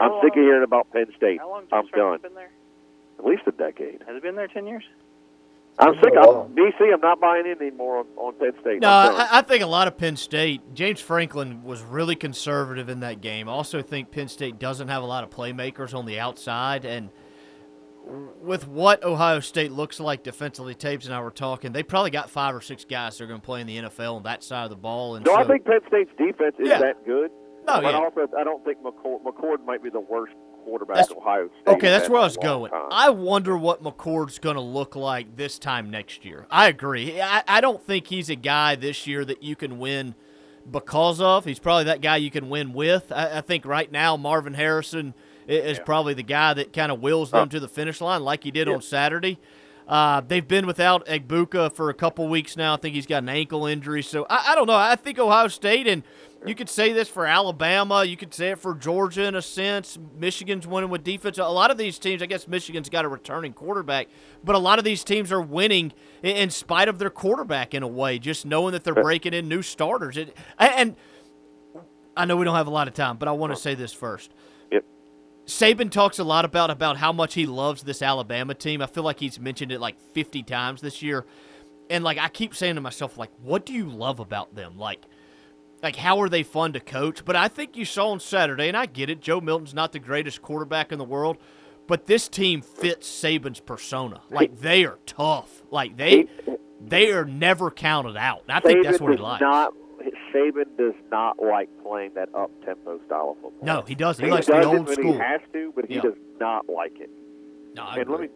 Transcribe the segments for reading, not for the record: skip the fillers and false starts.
I'm sick of hearing about Penn State. How long has Trump been there? At least a decade. Has it been there 10 years? I'm sick of BC. I'm not buying in anymore on Penn State. No, I think a lot of Penn State. James Franklin was really conservative in that game. I also think Penn State doesn't have a lot of playmakers on the outside. And with what Ohio State looks like defensively, Tapes and I were talking, they probably got 5 or 6 guys that are going to play in the NFL on that side of the ball. And I think Penn State's defense is that good. No, but also, I don't think McCord might be the worst quarterback at Ohio State. Okay, that's where I was going. I wonder what McCord's going to look like this time next year. I agree. I don't think he's a guy this year that you can win because of. He's probably that guy you can win with. I think right now Marvin Harrison is probably the guy that kind of wills them to the finish line like he did on Saturday. They've been without Egbuka for a couple weeks now. I think he's got an ankle injury. So, I don't know. I think Ohio State, and you could say this for Alabama, you could say it for Georgia in a sense, Michigan's winning with defense. A lot of these teams, I guess Michigan's got a returning quarterback, but a lot of these teams are winning in spite of their quarterback in a way, just knowing that they're breaking in new starters. And I know we don't have a lot of time, but I want to say this first. Saban talks a lot about how much he loves this Alabama team. I feel like he's mentioned it like 50 times this year. And, like, I keep saying to myself, like, what do you love about them? Like how are they fun to coach? But I think you saw on Saturday, and I get it, Joe Milton's not the greatest quarterback in the world, but this team fits Saban's persona. Like, they are tough. Like, they are never counted out. And I think that's what he likes. Saban does not like playing that up-tempo style of football. No, he doesn't. He likes the old school. He has to, but he does not like it. No, I agree.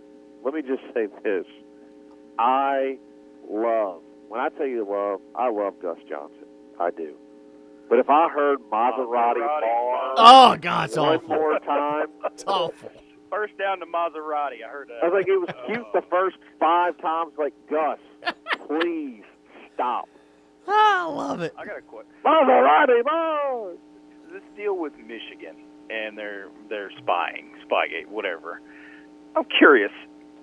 Let me just say this. I love Gus Johnson. I do. But if I heard Maserati bar one more time. It's awful. First down to Maserati, I heard that. I was like, it was cute the first 5 times, like, Gus, please stop. I love it. I got a question. Maserati bar! This deal with Michigan and their spying, Spygate, whatever. I'm curious.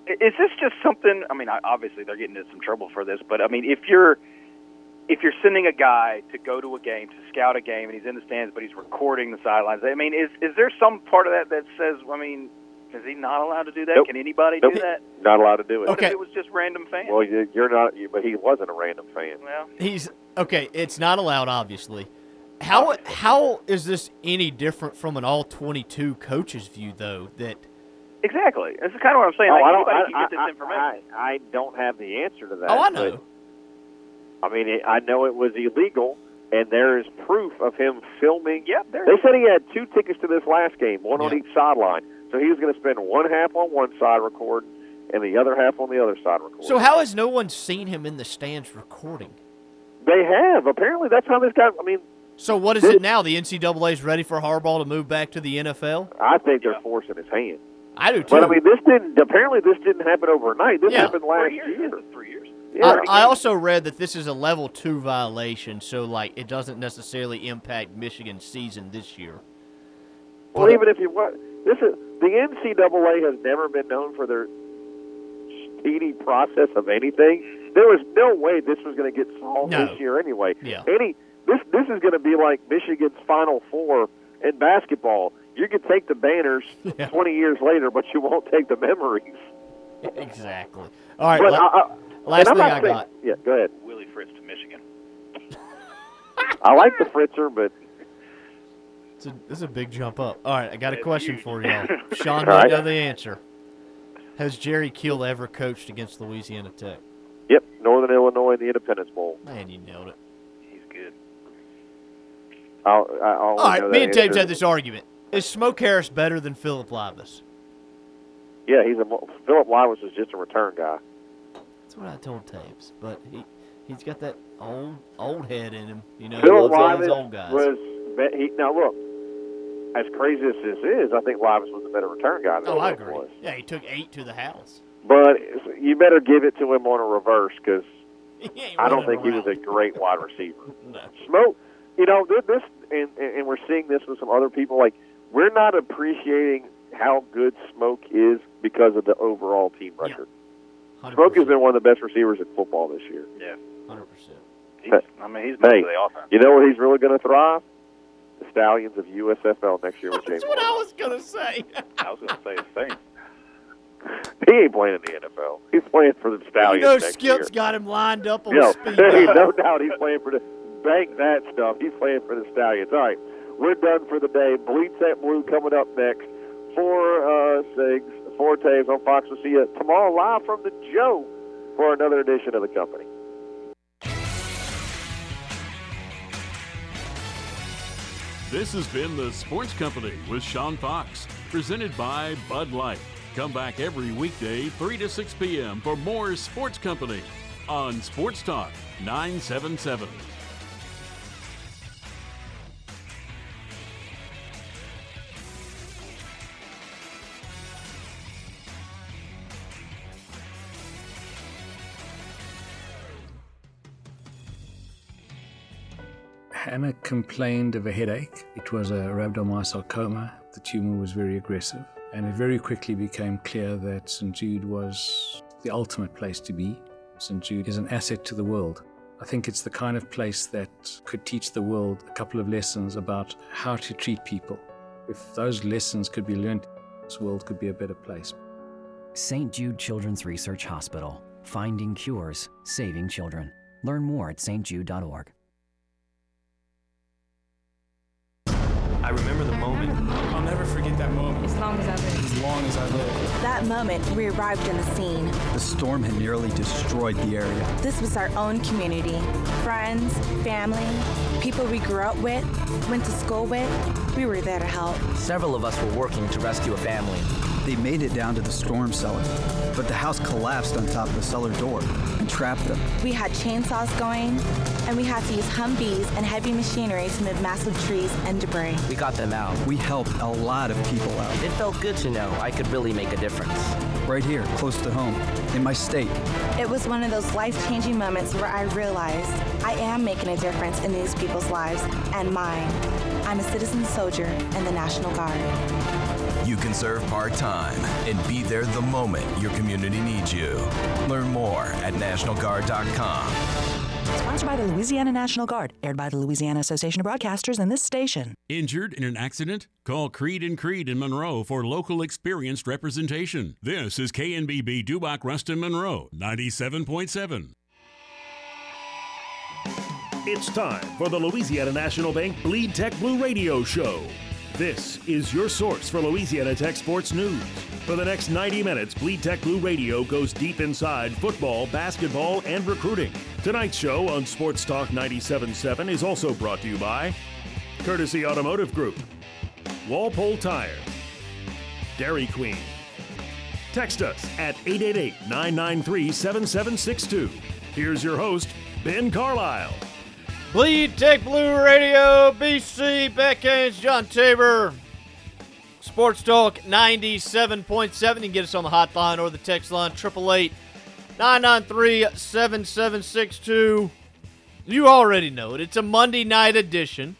Is this just something, I mean, obviously they're getting into some trouble for this, but, I mean, if you're sending a guy to go to a game, to scout a game, and he's in the stands, but he's recording the sidelines, I mean, is there some part of that that says, I mean, is he not allowed to do that? Nope. Can anybody do that? Not allowed to do it. Okay. What if it was just random fans? Well, you're not, but he wasn't a random fan. Well, it's not allowed, obviously. How is this any different from an all-22 coach's view, though, that – Exactly. That's kind of what I'm saying. Like, anybody can get this information. I don't have the answer to that. Oh, I know. I mean, I know it was illegal, and there is proof of him filming. Yep, they said he had 2 tickets to this last game, one on each sideline. So he was going to spend one half on one side recording and the other half on the other side recording. So how has no one seen him in the stands recording? They have. Apparently that's how this guy – I mean – So what is it now? The NCAA is ready for Harbaugh to move back to the NFL? I think they're forcing his hand. I do, too. But, I mean, this didn't happen overnight. This happened last year. 3 years. Yeah. I also read that this is a level 2 violation, so, like, it doesn't necessarily impact Michigan's season this year. Well, even if you want, the NCAA has never been known for their speedy process of anything. There was no way this was going to get solved this year anyway. Yeah. This is going to be like Michigan's Final Four in basketball. You could take the banners 20 years later, but you won't take the memories. Exactly. All right, last thing I got. Yeah, go ahead. Willie Fritz to Michigan. I like the Fritzer, but... This is a big jump up. All right, I got a question for you all. Sean, I know the answer. Has Jerry Kill ever coached against Louisiana Tech? Yep, Northern Illinois in the Independence Bowl. Man, you nailed it. He's good. All right, me and Tapes had this argument. Is Smoke Harris better than Philip Livas? Yeah, Philip Livas is just a return guy. That's what I told Tapes, but he's got that old head in him. You know, Philip Livas old guys. Now look, as crazy as this is, I think Livas was a better return guy than I agree. Was. Yeah, he took 8 to the house. But you better give it to him on a reverse because I don't think he was a great wide receiver. No. Smoke, you know this, and we're seeing this with some other people like. We're not appreciating how good Smoke is because of the overall team record. Yeah. Smoke has been one of the best receivers in football this year. Yeah, 100%. He's basically awesome. You know where he's really going to thrive? the Stallions of USFL next year with James. That's what I was going to say. I was going to say the same. He ain't playing in the NFL. He's playing for the Stallions. You know, next Skip's year. Got him lined up on speed. No doubt he's playing for the bank that stuff. He's playing for the Stallions. All right, we're done for the day. Bleed That Blue coming up next. Four Taves on Fox. We'll see you tomorrow live from the Joe for another edition of The Company. This has been The Sports Company with Sean Fox, presented by Bud Light. Come back every weekday, 3 to 6 p.m. for more Sports Company on Sports Talk 97.7. Anna complained of a headache. It was a rhabdomyosarcoma. The tumor was very aggressive, and it very quickly became clear that St. Jude was the ultimate place to be. St. Jude is an asset to the world. I think it's the kind of place that could teach the world a couple of lessons about how to treat people. If those lessons could be learned, this world could be a better place. St. Jude Children's Research Hospital. Finding cures, saving children. Learn more at stjude.org. I remember the moment. I'll never forget that moment. As long as I live. As long as I live. That moment, we arrived on the scene. The storm had nearly destroyed the area. This was our own community. Friends, family, people we grew up with, went to school with, we were there to help. Several of us were working to rescue a family. They made it down to the storm cellar, but the house collapsed on top of the cellar door and trapped them. We had chainsaws going, and we had to use Humvees and heavy machinery to move massive trees and debris. We got them out. We helped a lot of people out. It felt good to know I could really make a difference. Right here, close to home, in my state. It was one of those life-changing moments where I realized I am making a difference in these people's lives and mine. I'm a citizen soldier in the National Guard. You can serve part-time and be there the moment your community needs you. Learn more at nationalguard.com. Sponsored by the Louisiana National Guard. Aired by the Louisiana Association of Broadcasters and this station. Injured in an accident? Call Creed & Creed in Monroe for local experienced representation. This is KNBB Duboc Ruston Monroe, 97.7. It's time for the Louisiana National Bank Bleed Tech Blue Radio Show. This is your source for Louisiana Tech sports news. For the next 90 minutes, Bleed Tech Blue Radio goes deep inside football, basketball, and recruiting. Tonight's show on Sports Talk 97.7 is also brought to you by Courtesy Automotive Group, Walpole Tire, Dairy Queen. Text us at 888-993-7762. Here's your host, Ben Carlisle. Bleed Tech Blue Radio, BC, Beck Haynes, John Tabor, Sports Talk 97.7. You can get us on the hotline or the text line, 888-993-7762. You already know it. It's a Monday night edition.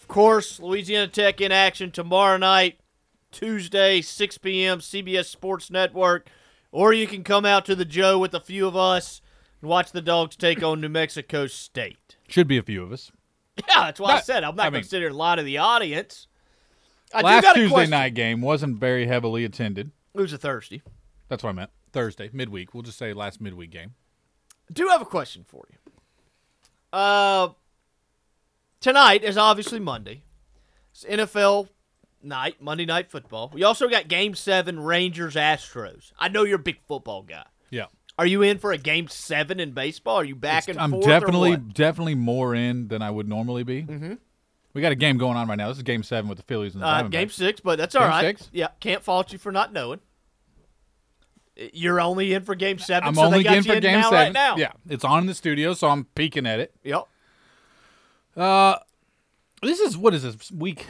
Of course, Louisiana Tech in action tomorrow night, Tuesday, 6 p.m., CBS Sports Network. Or you can come out to the Joe with a few of us and watch the Dogs take on New Mexico State. Should be a few of us. Yeah, that's why I said I'm not considering a lot of the audience. Last Tuesday night game wasn't very heavily attended. It was a Thursday. That's what I meant. Thursday, midweek. We'll just say last midweek game. I do have a question for you. Tonight is obviously Monday. It's NFL night, Monday Night Football. We also got Game 7, Rangers-Astros. I know you're a big football guy. Yeah. Are you in for a Game 7 in baseball? Are you back and forth? I'm definitely more in than I would normally be. Mm-hmm. We got a game going on right now. This is Game 7 with the Phillies and the Diamondbacks. Game 6, but that's all right. Game 6? Yeah, can't fault you for not knowing. You're only in for Game 7, I'm so only they got in you for in game now 7. Right now. Yeah, it's on in the studio, so I'm peeking at it. Yep. This is, what is this, week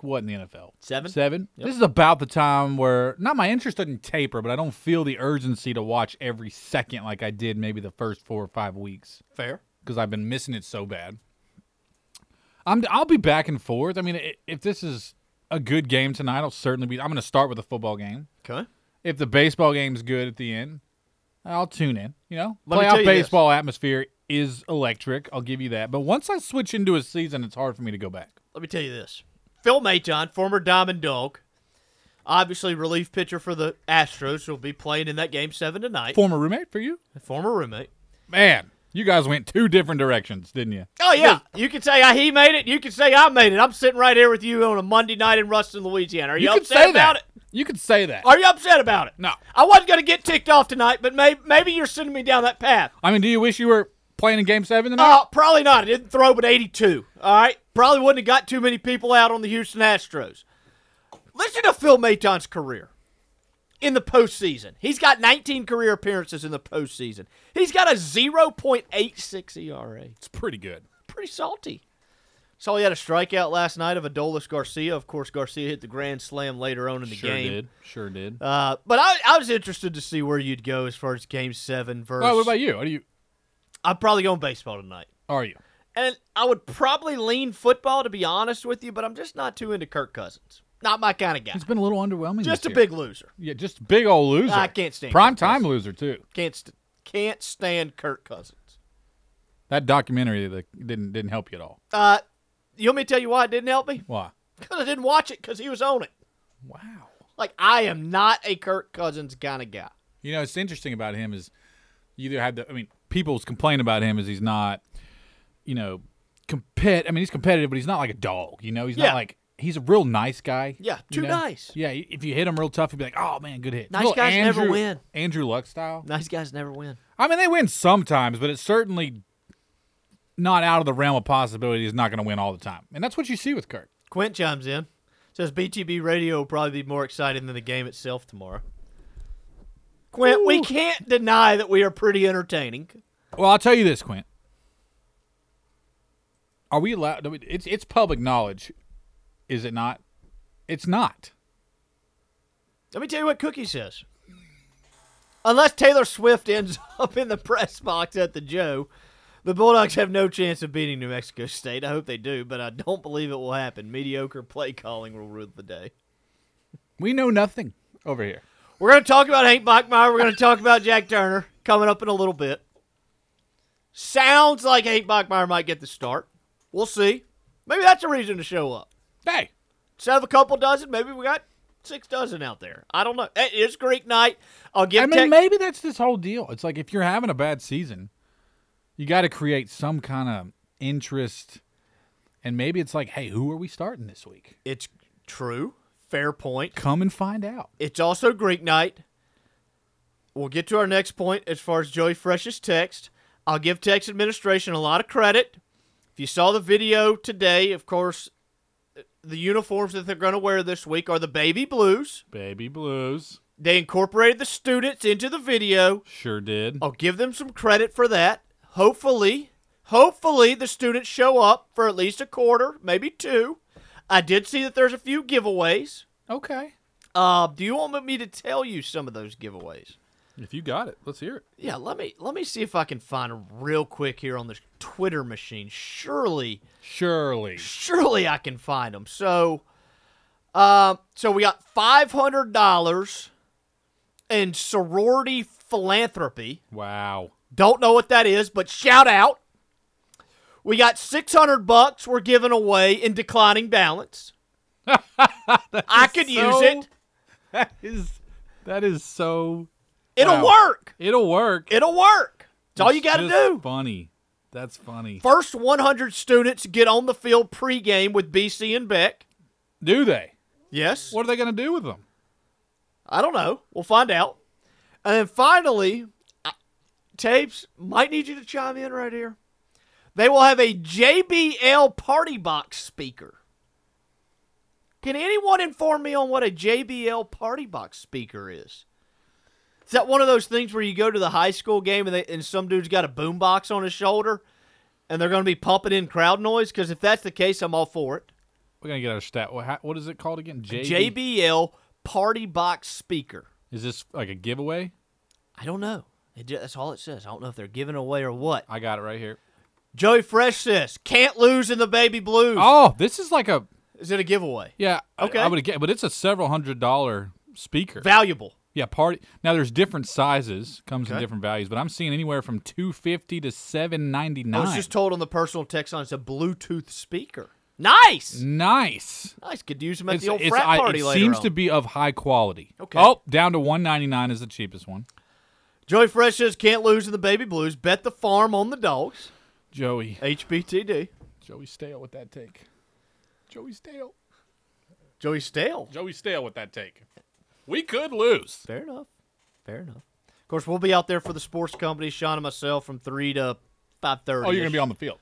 what in the NFL? 7? 7. Yep. This is about the time where, not my interest doesn't taper, but I don't feel the urgency to watch every second like I did maybe the first 4 or 5 weeks. Fair. Because I've been missing it so bad. I'll be back and forth. I mean, if this is a good game tonight, I'll certainly be. I'm going to start with a football game. Okay. If the baseball game's good at the end, I'll tune in. You know, playoff baseball atmosphere is electric. I'll give you that. But once I switch into a season, it's hard for me to go back. Let me tell you this. Phil Maton, former Diamond Dog, obviously relief pitcher for the Astros, will be playing in that game 7 tonight. Former roommate for you? Former roommate. Man, you guys went two different directions, didn't you? Oh, yeah. You could say he made it. You could say I made it. I'm sitting right here with you on a Monday night in Ruston, Louisiana. Are you upset about it? You could say that. Are you upset about it? No. I wasn't going to get ticked off tonight, but maybe you're sending me down that path. I mean, do you wish you were playing in Game 7 tonight? Probably not. I didn't throw but 82, all right? Probably wouldn't have got too many people out on the Houston Astros. Listen to Phil Maton's career in the postseason. He's got 19 career appearances in the postseason. He's got a 0.86 ERA. It's pretty good. Pretty salty. So he had a strikeout last night of Adolis Garcia. Of course, Garcia hit the grand slam later on in the game. Sure did. But I was interested to see where you'd go as far as Game 7 versus... What about you? I'm probably going baseball tonight. Are you? And I would probably lean football, to be honest with you, but I'm just not too into Kirk Cousins. Not my kind of guy. He's been a little underwhelming this year. Just a big loser. Yeah, just a big old loser. I can't stand Prime Kirk time Cousins. Loser, too. Can't stand Kirk Cousins. That documentary didn't help you at all. You want me to tell you why it didn't help me? Why? Because I didn't watch it because he was on it. Wow. I am not a Kirk Cousins kind of guy. It's interesting about him is you either have people's complaint about him is he's not, he's competitive, but he's not like a dog, He's not like, he's a real nice guy. Yeah, too nice. Yeah, if you hit him real tough, he'd be like, oh, man, good hit. Nice guys never win. Andrew Luck style. Nice guys never win. I mean, they win sometimes, but it's certainly not out of the realm of possibility he's not going to win all the time. And that's what you see with Kirk. Quint chimes in. Says BTB radio will probably be more exciting than the game itself tomorrow. Quint, ooh. We can't deny that we are pretty entertaining. Well, I'll tell you this, Quint. Are we allowed? It's public knowledge, is it not? It's not. Let me tell you what Cookie says. Unless Taylor Swift ends up in the press box at the Joe, the Bulldogs have no chance of beating New Mexico State. I hope they do, but I don't believe it will happen. Mediocre play calling will rule the day. We know nothing over here. We're going to talk about Hank Bachmeier. We're going to talk about Jack Turner coming up in a little bit. Sounds like Hank Bachmeier might get the start. We'll see. Maybe that's a reason to show up. Hey, instead of a couple dozen, maybe we got 6 dozen out there. I don't know. It's Greek night. I'll give. Maybe that's this whole deal. It's like if you're having a bad season, you got to create some kind of interest, and maybe it's like, hey, who are we starting this week? It's true. Fair point. Come and find out. It's also Greek night. We'll get to our next point as far as Joey Fresh's text. I'll give Tech's administration a lot of credit. If you saw the video today, of course, the uniforms that they're going to wear this week are the baby blues. Baby blues. They incorporated the students into the video. Sure did. I'll give them some credit for that. Hopefully the students show up for at least a quarter, maybe 2. I did see that there's a few giveaways. Okay. Do you want me to tell you some of those giveaways? If you got it, let's hear it. Yeah, let me see if I can find them real quick here on this Twitter machine. Surely I can find them. So, we got $500 in sorority philanthropy. Wow. Don't know what that is, but shout out. We got $600 we're giving away in declining balance. I could use it. That is so. It'll work. It'll work. It's all you got to do. Funny. That's funny. First 100 students get on the field pregame with BC and Beck. Do they? Yes. What are they going to do with them? I don't know. We'll find out. And then finally, Tapes, might need you to chime in right here. They will have a JBL Party Box speaker. Can anyone inform me on what a JBL Party Box speaker is? Is that one of those things where you go to the high school game and some dude's got a boombox on his shoulder and they're going to be pumping in crowd noise? Because if that's the case, I'm all for it. We're going to get our stat. What is it called again? JBL Party Box speaker. Is this like a giveaway? I don't know. That's all it says. I don't know if they're giving away or what. I got it right here. Joey Fresh says, can't lose in the baby blues. Oh, this is like a... Is it a giveaway? Yeah. Okay. I would get, but it's a several $100 speaker. Valuable. Yeah, party. Now there's different sizes, comes in different values, but I'm seeing anywhere from $250 to $799. I was just told on the personal text line it's a Bluetooth speaker. Nice. Could use them at the old frat party later. It seems to be of high quality. Okay. Oh, down to $199 is the cheapest one. Joey Fresh says can't lose in the baby blues. Bet the farm on the dogs. Joey. HBTD. Joey Stale with that take. Joey Stale with that take. We could lose. Fair enough. Of course, we'll be out there for the sports company, Sean and myself, from 3 to 5:30. Oh, you're going to be on the field.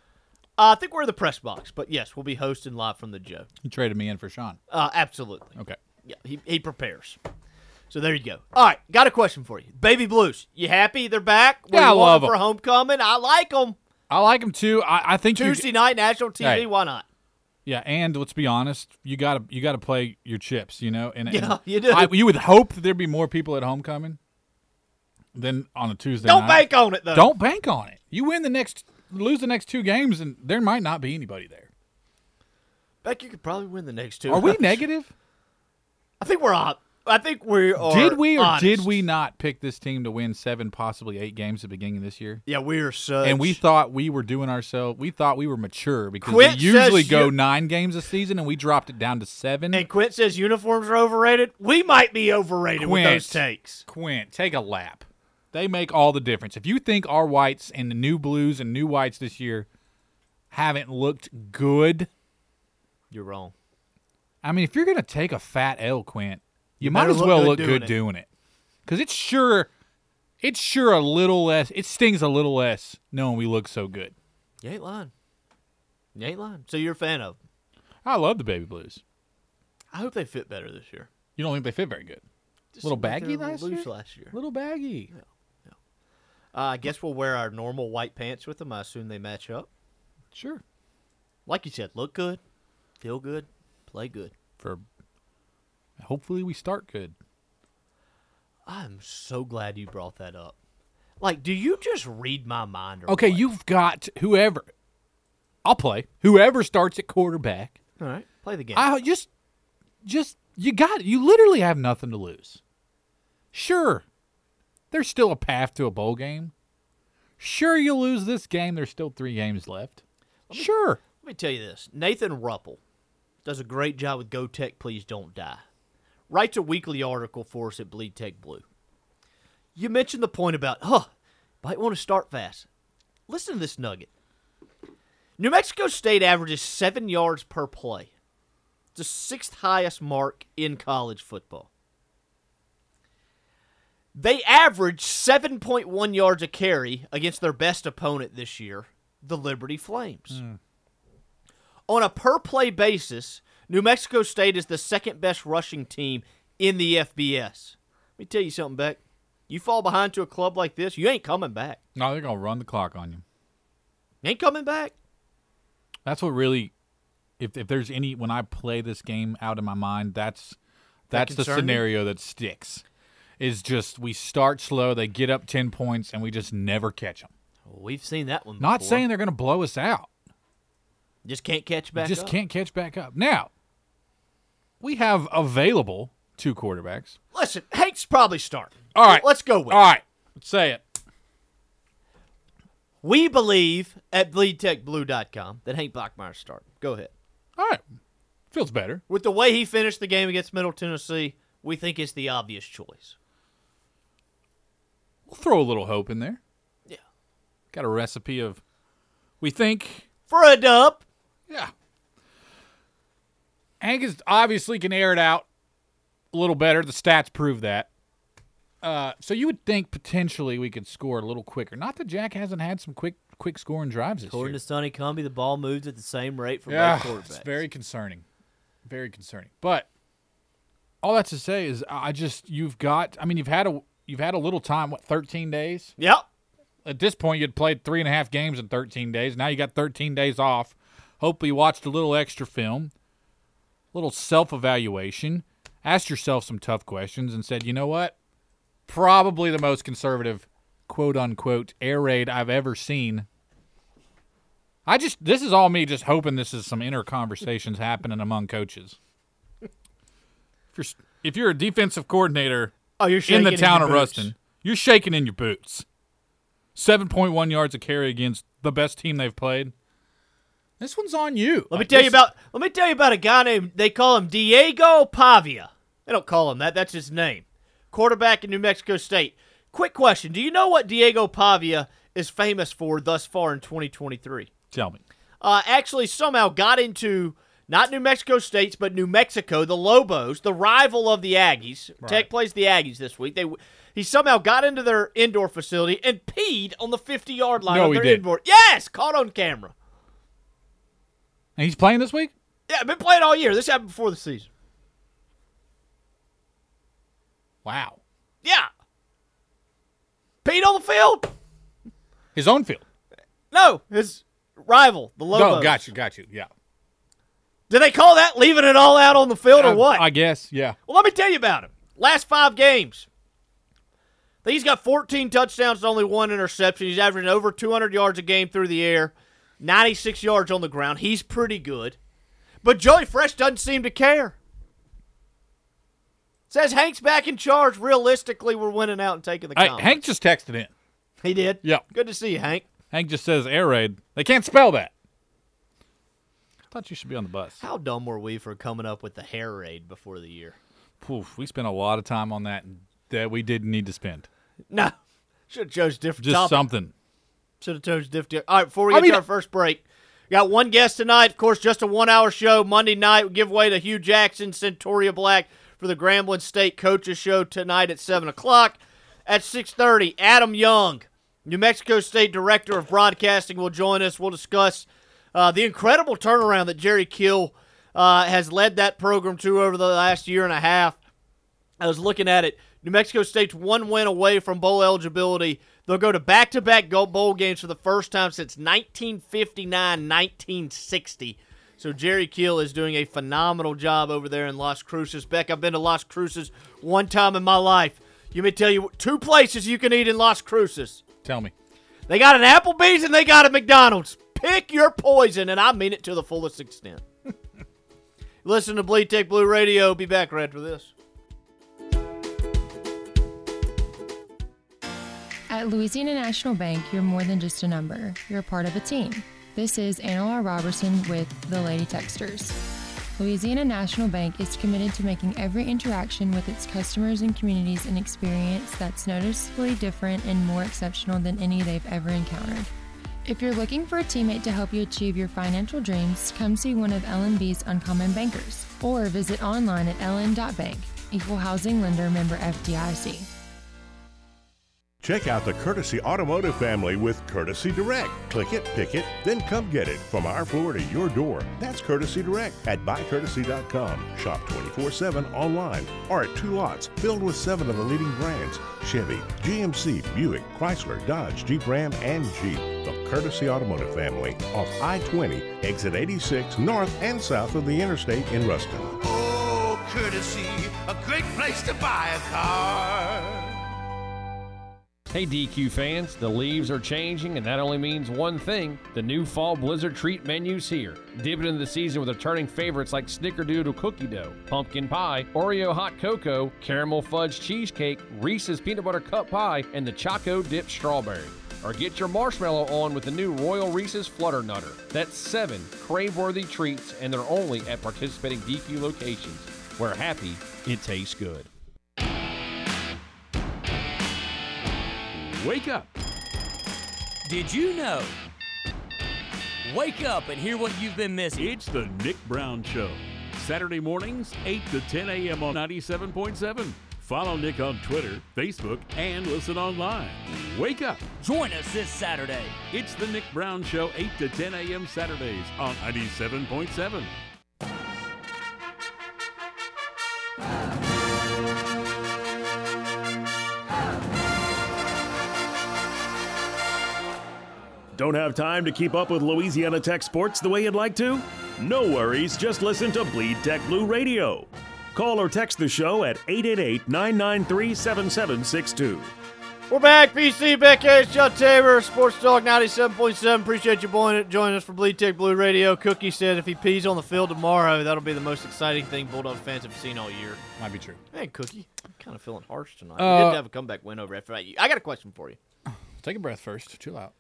I think we're in the press box, but yes, we'll be hosting live from the Joe. You traded me in for Sean. Absolutely. Okay. Yeah, he prepares. So there you go. All right, got a question for you. Baby Blues, you happy they're back? Yeah, I love them. For homecoming, I like them. I like them too. I think Tuesday night national TV. Hey. Why not? Yeah, and let's be honest, you gotta play your chips, you know. And you do. You would hope that there'd be more people at homecoming than on a Tuesday night. Don't bank on it though. Don't bank on it. You win the next. Lose the next two games, and there might not be anybody there. Beck, you could probably win the next two. Are we negative? I think we are. Did we or honest. Did we not pick this team to win 7, possibly 8 games at the beginning of this year? Yeah, we are such. And we thought we were doing ourselves. We thought we were mature because Quint we usually go 9 games a season, and we dropped it down to 7. And Quint says uniforms are overrated. We might be overrated with those takes. Quint, take a lap. They make all the difference. If you think our whites and the new blues and new whites this year haven't looked good, you're wrong. I mean, if you're going to take a fat L, Quint, you might as well look good doing it. Because it's sure a little less, it stings a little less knowing we look so good. You ain't lying. So you're a fan of them? I love the baby blues. I hope they fit better this year. You don't think they fit very good? Just little baggy last year? Little baggy. Yeah. I guess we'll wear our normal white pants with them. I assume they match up. Sure. Like you said, look good, feel good, play good. Hopefully we start good. I'm so glad you brought that up. Like, do you just read my mind? Okay, you've got whoever. I'll play. Whoever starts at quarterback. All right, play the game. I just you got it. You literally have nothing to lose. Sure. There's still a path to a bowl game. Sure, you lose this game. There's still 3 games left. Let me tell you this. Nathan Ruppel does a great job with Go Tech, Please Don't Die. Writes a weekly article for us at Bleed Tech Blue. You mentioned the point about, might want to start fast. Listen to this nugget. New Mexico State averages 7 yards per play. It's the 6th highest mark in college football. They averaged 7.1 yards a carry against their best opponent this year, the Liberty Flames. Mm. On a per-play basis, New Mexico State is the second-best rushing team in the FBS. Let me tell you something, Beck. You fall behind to a club like this, you ain't coming back. No, they're going to run the clock on you. You ain't coming back. That's what really, if there's any, when I play this game out in my mind, that's the scenario that sticks. Is just we start slow, they get up 10 points, and we just never catch them. Well, we've seen that one before. Not saying they're going to blow us out. Just can't catch back up. Now, we have available 2 quarterbacks. Listen, Hank's probably starting. All right. Let's go with it. All right. Let's say it. We believe at BleedTechBlue.com that Hank Bachmeier's starting. Go ahead. All right. Feels better. With the way he finished the game against Middle Tennessee, we think it's the obvious choice. We'll throw a little hope in there. Yeah. Got a recipe of, we think. For a dub. Yeah. Hank is obviously can air it out a little better. The stats prove that. So you would think potentially we could score a little quicker. Not that Jack hasn't had some quick scoring drives this year. According to Sonny Cumbie, the ball moves at the same rate for both quarterbacks. It's very concerning. Very concerning. But all that's to say is you've had a little time, what, 13 days? Yep. At this point, you'd played 3.5 games in 13 days. Now you got 13 days off. Hopefully you watched a little extra film, a little self-evaluation, asked yourself some tough questions and said, you know what? Probably the most conservative, quote-unquote, air raid I've ever seen. This is all me just hoping this is some inner conversations happening among coaches. If you're a defensive coordinator in the town of Ruston, you're shaking in your boots. 7.1 yards a carry against the best team they've played. This one's on you. Let me tell you about a guy named, they call him Diego Pavia. They don't call him that. That's his name. Quarterback in New Mexico State. Quick question. Do you know what Diego Pavia is famous for thus far in 2023? Tell me. Actually somehow got into not New Mexico State's, but New Mexico, the Lobos, the rival of the Aggies. Right. Tech plays the Aggies this week. He somehow got into their indoor facility and peed on the 50-yard line of their indoor. Yes, caught on camera. And he's playing this week? Yeah, been playing all year. This happened before the season. Wow. Yeah. Peed on the field. His own field? No, his rival, the Lobos. Oh, got you, yeah. Did they call that leaving it all out on the field or what? I guess, yeah. Well, let me tell you about him. Last 5 games, he's got 14 touchdowns and only 1 interception. He's averaging over 200 yards a game through the air, 96 yards on the ground. He's pretty good. But Joey Fresh doesn't seem to care. Says Hank's back in charge. Realistically, we're winning out and taking the conference. Hank just texted in. He did? Yeah. Good to see you, Hank. Hank just says air raid. They can't spell that. I thought you should be on the bus. How dumb were we for coming up with the hair raid before the year? Poof. We spent a lot of time on that we didn't need to spend. No. Should have chose different topic. Just something. Should have chose different. All right, before we get to our first break, we got one guest tonight. Of course, just a 1-hour show. Monday night, we give away to Hugh Jackson, Centauria Black for the Grambling State Coaches Show tonight at 7 o'clock. At 6:30, Adam Young, New Mexico State Director of Broadcasting, will join us. We'll discuss the incredible turnaround that Jerry Kill has led that program to over the last year and a half. I was looking at it. New Mexico State's 1 win away from bowl eligibility. They'll go to back-to-back bowl games for the first time since 1959-1960. So Jerry Kill is doing a phenomenal job over there in Las Cruces. Beck, I've been to Las Cruces one time in my life. Let me tell you 2 places you can eat in Las Cruces. Tell me. They got an Applebee's and they got a McDonald's. Pick your poison, and I mean it to the fullest extent. Listen to Bleed Tech Blue Radio. Be back right after this. At Louisiana National Bank, you're more than just a number. You're a part of a team. This is Annalar Robertson with the Lady Texters. Louisiana National Bank is committed to making every interaction with its customers and communities an experience that's noticeably different and more exceptional than any they've ever encountered. If you're looking for a teammate to help you achieve your financial dreams, come see one of LNB's Uncommon Bankers or visit online at ln.bank, Equal Housing Lender, member FDIC. Check out the Courtesy Automotive family with Courtesy Direct. Click it, pick it, then come get it from our floor to your door. That's Courtesy Direct at buycourtesy.com. Shop 24/7 online or at 2 lots filled with 7 of the leading brands: Chevy, GMC, Buick, Chrysler, Dodge, Jeep Ram, and Jeep. The Courtesy Automotive family off I-20, exit 86 north and south of the interstate in Ruston. Oh, Courtesy, a great place to buy a car. Hey DQ fans, the leaves are changing, and that only means one thing: the new fall blizzard treat menu's here. Dip it into the season with returning favorites like snickerdoodle cookie dough, pumpkin pie, Oreo hot cocoa, caramel fudge cheesecake, Reese's peanut butter cup pie, and the choco dipped strawberry. Or get your marshmallow on with the new Royal Reese's Flutter Nutter. That's 7 crave-worthy treats, and they're only at participating DQ locations, where happy, it tastes good. Wake up. Did you know? Wake up and hear what you've been missing. It's the Nick Brown Show. Saturday mornings, 8 to 10 a.m. on 97.7. Follow Nick on Twitter, Facebook, and listen online. Wake up. Join us this Saturday. It's the Nick Brown Show, 8 to 10 a.m. Saturdays on 97.7. Don't have time to keep up with Louisiana Tech sports the way you'd like to? No worries, just listen to Bleed Tech Blue Radio. Call or text the show at 888-993-7762. We're back, PC, Beck Hayes, Chuck Tabor, Sports Talk 97.7. Appreciate you joining us for Bleed Tech Blue Radio. Cookie said if he pees on the field tomorrow, that'll be the most exciting thing Bulldog fans have seen all year. Might be true. Hey, Cookie, I'm kind of feeling harsh tonight. We didn't have a comeback win over FIU. I got a question for you. Take a breath first. Chill out.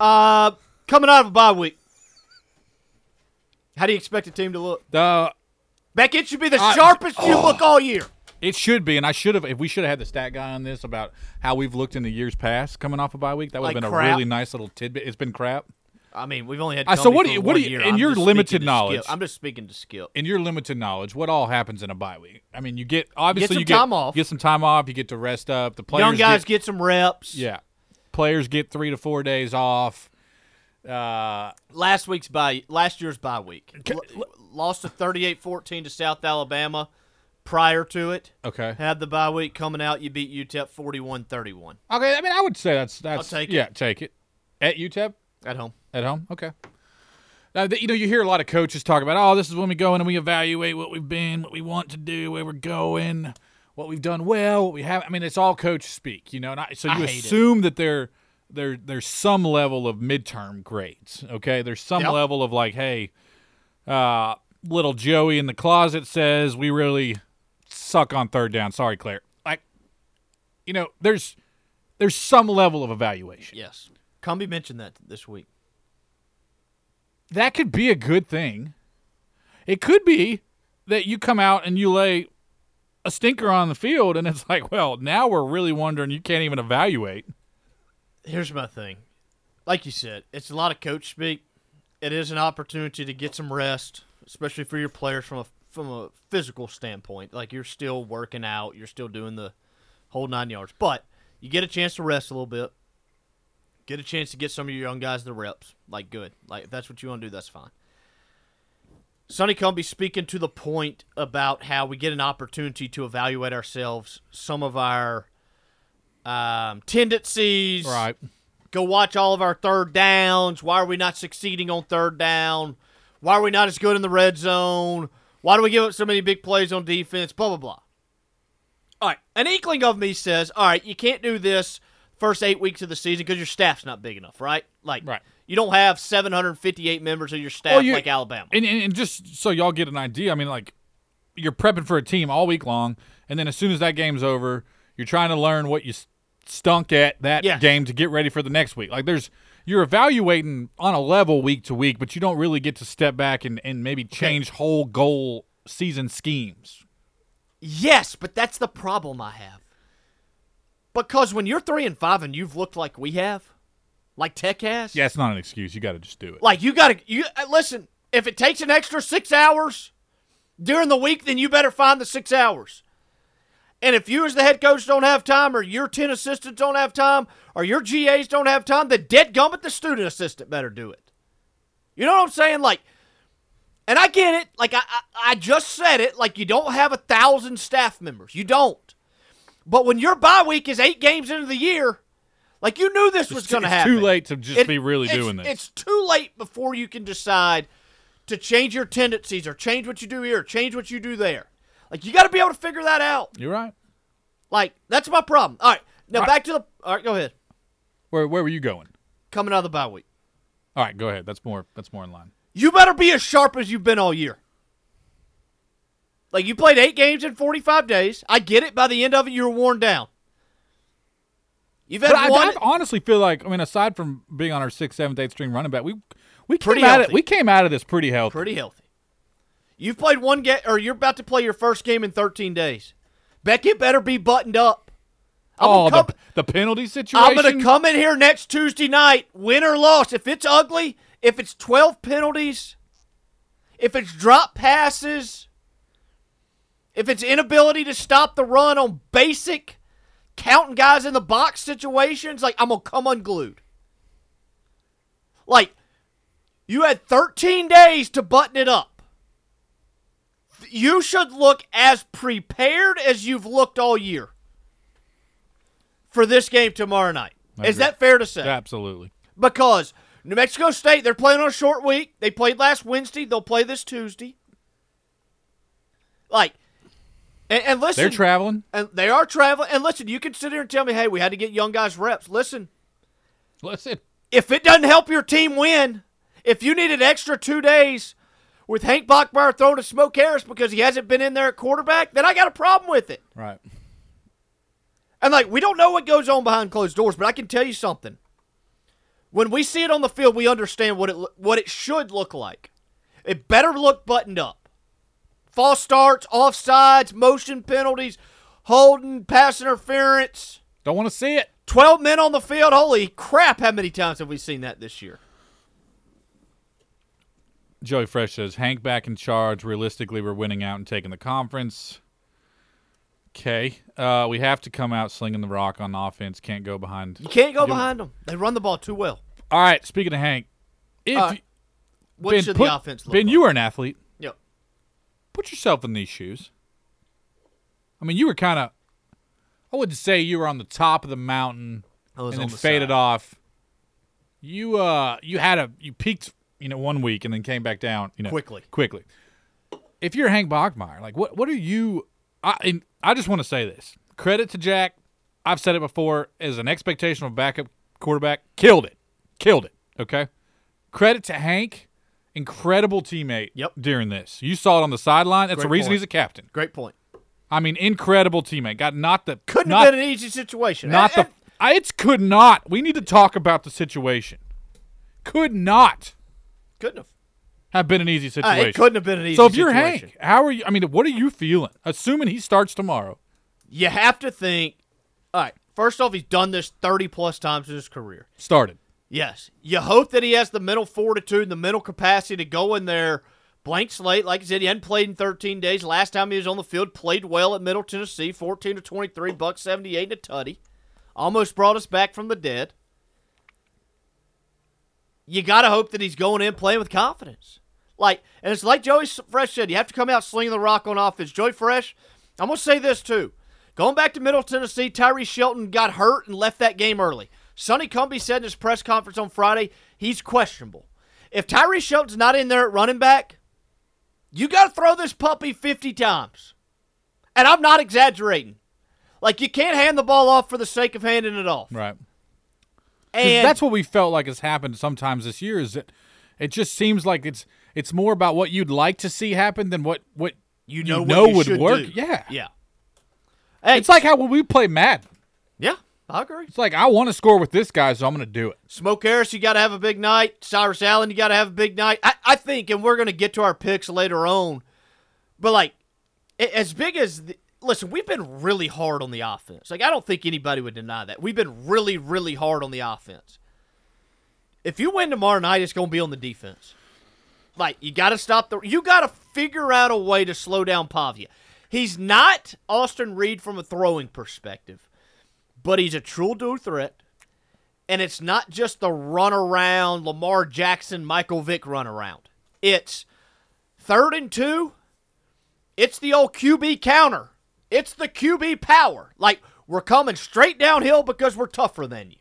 Coming out of a bye week, How do you expect a team to look? Beck, it should be the sharpest you look all year. It should be, and I should have. If we should have had the stat guy on this about how we've looked in the years past coming off a bye week, that would have been a really nice little tidbit. It's been crap. I mean, we've only had. So what? What do you? In your limited knowledge, I'm just speaking to skill. In your limited knowledge, what all happens in a bye week? I mean, you get obviously you get some time off. You get some time off. You get to rest up. The players, young guys, get some reps. Yeah, players get 3 to 4 days off. Last year's bye week, lost to 38-14 to South Alabama. Prior to it, okay, had the bye week coming out. You beat UTEP 41-31. Okay, I mean, I would say that's. I'll take it. Yeah, take it. At UTEP, at home, Okay. Now, you know, you hear a lot of coaches talk about, oh, this is when we go in and we evaluate what we've been, what we want to do, where we're going, what we've done well, what we have. I mean, it's all coach speak, you know. And so you assume that there's some level of midterm grades. Okay, there's some level of like, hey, little Joey in the closet says we really suck on third down. Sorry, Claire. Like, you know, there's some level of evaluation. Yes. Cumbie mentioned that this week. That could be a good thing. It could be that you come out and you lay a stinker on the field, and it's like, well, now we're really wondering you can't even evaluate. Here's my thing. Like you said, it's a lot of coach speak. It is an opportunity to get some rest, especially for your players from a physical standpoint. Like, you're still working out, you're still doing the whole 9 yards, but you get a chance to rest a little bit, get a chance to get some of your young guys the reps. Like, good. Like, if that's what you want to do, that's fine. Sonny Cumbie speaking to the point about how we get an opportunity to evaluate ourselves, some of our tendencies. Right. Go watch all of our third downs. Why are we not succeeding on third down? Why are we not as good in the red zone? Why do we give up so many big plays on defense? Blah, blah, blah. All right. An inkling of me says, all right, you can't do this first 8 weeks of the season because your staff's not big enough, right? Like, you don't have 758 members of your staff like Alabama. And just so y'all get an idea, I mean, like, you're prepping for a team all week long, and then as soon as that game's over, you're trying to learn what you stunk at that game to get ready for the next week. Like, there's – you're evaluating on a level week to week, but you don't really get to step back and maybe change whole goal season schemes. Yes, but that's the problem I have. Because when you're 3-5 and you've looked like we have, like Tech has. Yeah, it's not an excuse. You got to just do it. Like, you got to listen, if it takes an extra 6 hours during the week, then you better find the 6 hours. And if you as the head coach don't have time, or your 10 assistants don't have time, or your GAs don't have time, then dadgummit the student assistant better do it. You know what I'm saying? Like, and I get it. Like, I just said it. Like, you don't have 1,000 staff members. You don't. But when your bye week is 8 games into the year, like, you knew this was going to happen. It's too late to just be really doing this. It's too late before you can decide to change your tendencies or change what you do here or change what you do there. Like, you got to be able to figure that out. You're right. Like, that's my problem. All right. Now, back to the – all right, go ahead. Where were you going? Coming out of the bye week. All right, go ahead. That's more in line. You better be as sharp as you've been all year. Like, you played 8 games in 45 days. I get it. By the end of it, you were worn down. You've had I honestly feel like, I mean, aside from being on our 6th, 7th, 8th string running back, we came out of this pretty healthy. Pretty healthy. You've played one game, or you're about to play your first game in 13 days. Beckett better be buttoned up. The penalty situation? I'm going to come in here next Tuesday night, win or loss. If it's ugly, if it's 12 penalties, if it's drop passes, if it's inability to stop the run on basic counting guys in the box situations, like, I'm going to come unglued. Like, you had 13 days to button it up. You should look as prepared as you've looked all year for this game tomorrow night. Is that fair to say? Absolutely. Because New Mexico State, they're playing on a short week. They played last Wednesday. They'll play this Tuesday. Like, and listen. They're traveling. And they are traveling. And listen, you can sit here and tell me, hey, we had to get young guys reps. Listen. If it doesn't help your team win, if you need an extra 2 days with Hank Bachmeier throwing to Smoke Harris because he hasn't been in there at quarterback, then I got a problem with it. Right. And, like, we don't know what goes on behind closed doors, but I can tell you something. When we see it on the field, we understand what it should look like. It better look buttoned up. False starts, offsides, motion penalties, holding, pass interference. Don't want to see it. 12 men on the field. Holy crap, how many times have we seen that this year? Joey Fresh says, Hank back in charge. Realistically, we're winning out and taking the conference. Okay. We have to come out slinging the rock on offense. Can't go behind. You can't go behind them. They run the ball too well. All right, speaking of Hank. What should the offense look like? Ben, you are an athlete. Yep. Put yourself in these shoes. I mean, you were kind of – I wouldn't say you were on the top of the mountain and then faded off. You peaked – you know, 1 week and then came back down, you know, quickly. If you're Hank Bachmeier, like what are you? I just want to say this. Credit to Jack. I've said it before. As an expectation of backup quarterback, killed it. Okay. Credit to Hank. Incredible teammate. Yep. During this, you saw it on the sideline. That's the reason he's a captain. Great point. I mean, incredible teammate. Couldn't have been an easy situation. We need to talk about the situation. Couldn't have been an easy situation. It couldn't have been an easy situation. So if you're Hank, how are you? I mean, what are you feeling? Assuming he starts tomorrow. You have to think, all right, first off, he's done this 30-plus times in his career. Started. Yes. You hope that he has the mental fortitude and the mental capacity to go in there blank slate. Like I said, he hadn't played in 13 days. Last time he was on the field, played well at Middle Tennessee, 14-23, $178 and a tutty. Almost brought us back from the dead. You got to hope that he's going in playing with confidence. And it's like Joey Fresh said, you have to come out slinging the rock on offense. Joey Fresh, I'm going to say this too. Going back to Middle Tennessee, Tyree Shelton got hurt and left that game early. Sonny Cumbie said in his press conference on Friday, he's questionable. If Tyree Shelton's not in there at running back, you got to throw this puppy 50 times. And I'm not exaggerating. You can't hand the ball off for the sake of handing it off. Right. And that's what we felt like has happened sometimes this year, is that it just seems like it's more about what you'd like to see happen than what you know would work. Do. Yeah. Yeah. Hey, it's like how when we play Madden. Yeah, I agree. It's like I want to score with this guy, so I'm going to do it. Smoke Harris, you got to have a big night. Cyrus Allen, you got to have a big night. I think, and we're going to get to our picks later on, but as big as – listen, we've been really hard on the offense. I don't think anybody would deny that. We've been really, really hard on the offense. If you win tomorrow night, it's going to be on the defense. You got to stop the – you got to figure out a way to slow down Pavia. He's not Austin Reed from a throwing perspective, but he's a true dual threat, and it's not just the runaround, Lamar Jackson, Michael Vick runaround. It's 3rd and 2. It's the old QB counter. It's the QB power. We're coming straight downhill because we're tougher than you.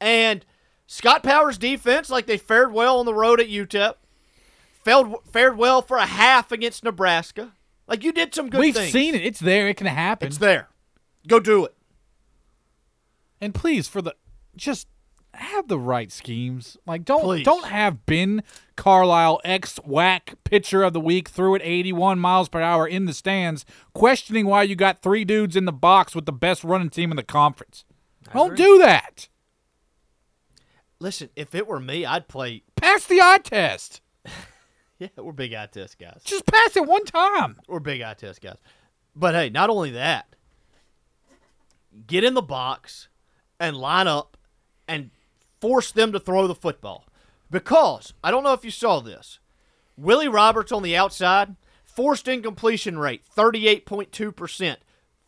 And Scott Powers' defense, they fared well on the road at UTEP, fared well for a half against Nebraska. You did some good things. We've seen it. It's there. It can happen. It's there. Go do it. And please, just have the right schemes. Don't have Ben Carlisle, ex-whack pitcher of the week, threw at 81 miles per hour in the stands, questioning why you got 3 dudes in the box with the best running team in the conference. Don't do that. Listen, if it were me, I'd play. Pass the eye test. Yeah, we're big eye test guys. Just pass it one time. We're big eye test guys. But, hey, not only that, get in the box and line up and force them to throw the football. Because, I don't know if you saw this, Willie Roberts on the outside, forced incompletion rate, 38.2%.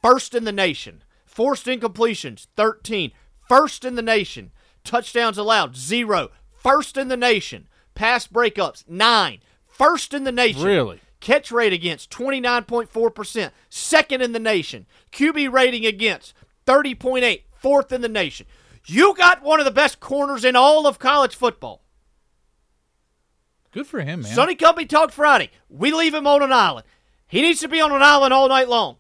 First in the nation. Forced incompletions, 13. First in the nation. Touchdowns allowed, 0. First in the nation. Pass breakups, 9. First in the nation. Really? Catch rate against, 29.4%. Second in the nation. QB rating against, 30.8. Fourth in the nation. You got one of the best corners in all of college football. Good for him, man. Sonny Cumbie talked Friday. We leave him on an island. He needs to be on an island all night long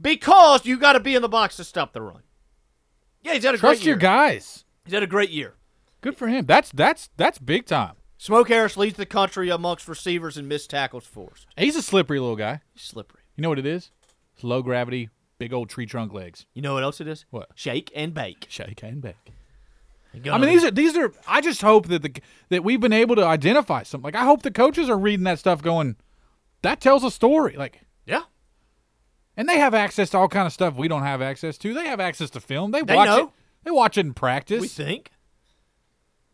because you got to be in the box to stop the run. Yeah, he's had a great year. Trust your guys. He's had a great year. Good for him. That's big time. Smoke Harris leads the country amongst receivers and missed tackles forced. He's a slippery little guy. He's slippery. You know what it is? It's low gravity. Big old tree trunk legs. You know what else it is? What? Shake and bake. Shake and bake. I mean, these are. I just hope that that we've been able to identify something. Like, I hope the coaches are reading that stuff, going, that tells a story. Like, yeah. And they have access to all kind of stuff we don't have access to. They have access to film. They watch know. It. They watch it in practice. We think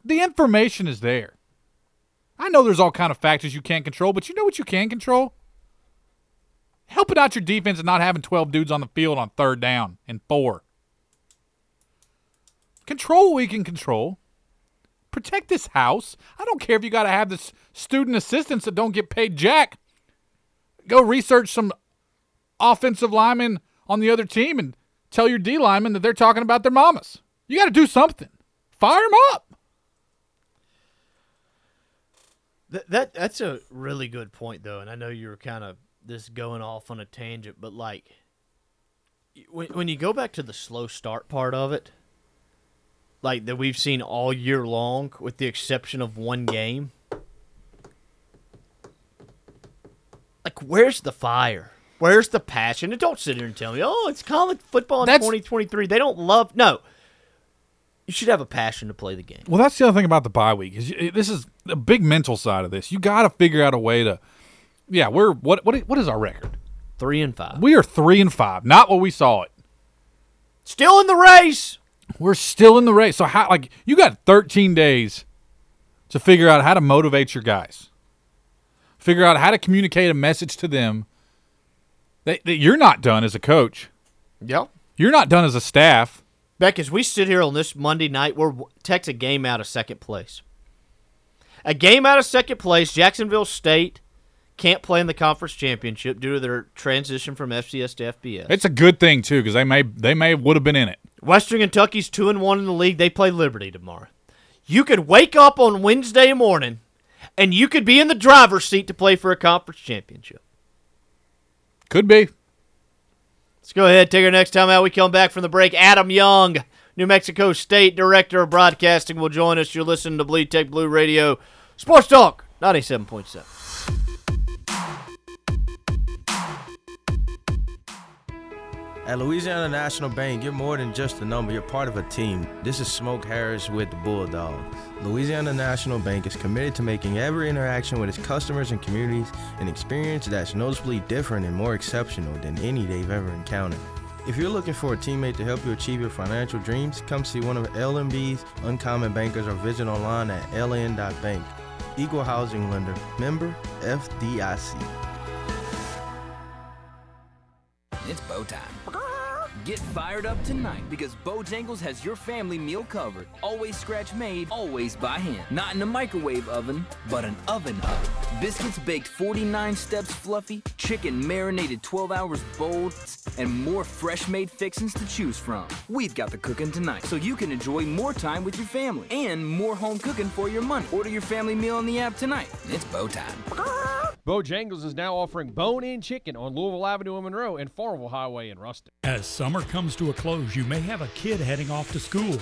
the information is there. I know there's all kind of factors you can't control, but you know what you can control? Helping out your defense and not having 12 dudes on the field on 3rd down and 4. Control what we can control. Protect this house. I don't care if you got to have this student assistants that don't get paid jack. Go research some offensive linemen on the other team and tell your D linemen that they're talking about their mamas. You got to do something. Fire them up. That's a really good point, though, and I know you were kind of just going off on a tangent, but, like, when you go back to the slow start part of it, like, that we've seen all year long with the exception of one game, like, where's the fire? Where's the passion? And don't sit here and tell me, oh, it's college football in 2023. They don't love – no. You should have a passion to play the game. Well, that's the other thing about the bye week. This is a big mental side of this. You got to figure out a way to – yeah, we're – what is our record? 3-5. We are 3-5. Not what we saw it. Still in the race. We're still in the race. So, how, like, you got 13 days to figure out how to motivate your guys. Figure out how to communicate a message to them that you're not done as a coach. Yep. You're not done as a staff. Beck, as we sit here on this Monday night, we're Tech's a game out of 2nd place. A game out of 2nd place. Jacksonville State can't play in the conference championship due to their transition from FCS to FBS. It's a good thing too, because they may would have been in it. Western Kentucky's 2-1 in the league. They play Liberty tomorrow. You could wake up on Wednesday morning, and you could be in the driver's seat to play for a conference championship. Could be. Let's go ahead, take our next time out. We come back from the break. Adam Young, New Mexico State Director of Broadcasting, will join us. You're listening to Bleed Tech Blue Radio, Sports Talk 97.7. At Louisiana National Bank, you're more than just a number. You're part of a team. This is Smoke Harris with the Bulldogs. Louisiana National Bank is committed to making every interaction with its customers and communities an experience that's noticeably different and more exceptional than any they've ever encountered. If you're looking for a teammate to help you achieve your financial dreams, come see one of LNB's Uncommon Bankers or visit online at ln.bank. Equal Housing Lender. Member FDIC. It's bow time. Get fired up tonight because Bojangles has your family meal covered. Always scratch made, always by hand. Not in a microwave oven, but an oven oven. Biscuits baked 49 steps fluffy, chicken marinated 12 hours bold, and more fresh made fixings to choose from. We've got the cooking tonight, so you can enjoy more time with your family and more home cooking for your money. Order your family meal on the app tonight. It's bow time. Bojangles is now offering bone-in chicken on Louisville Avenue in Monroe and Farmville Highway in Ruston. As summer comes to a close, you may have a kid heading off to school.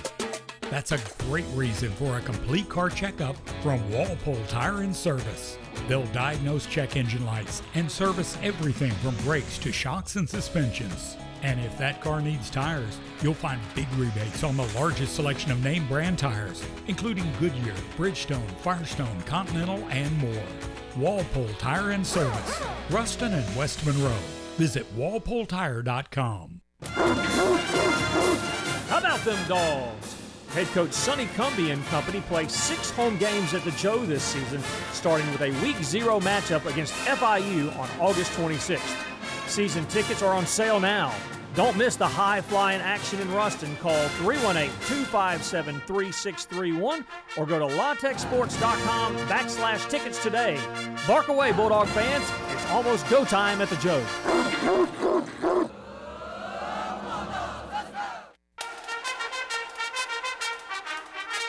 That's a great reason for a complete car checkup from Walpole Tire and Service. They'll diagnose check engine lights and service everything from brakes to shocks and suspensions. And if that car needs tires, you'll find big rebates on the largest selection of name brand tires, including Goodyear, Bridgestone, Firestone, Continental, and more. Walpole Tire and Service, Ruston and West Monroe. Visit WalpoleTire.com. How about them Dogs? Head coach Sonny Cumbie and company play 6 home games at the Joe this season, starting with a Week 0 matchup against FIU on August 26th. Season tickets are on sale now. Don't miss the high-flying action in Ruston. Call 318-257-3631 or go to LaTechSports.com/tickets today. Bark away, Bulldog fans. It's almost go time at the Joe.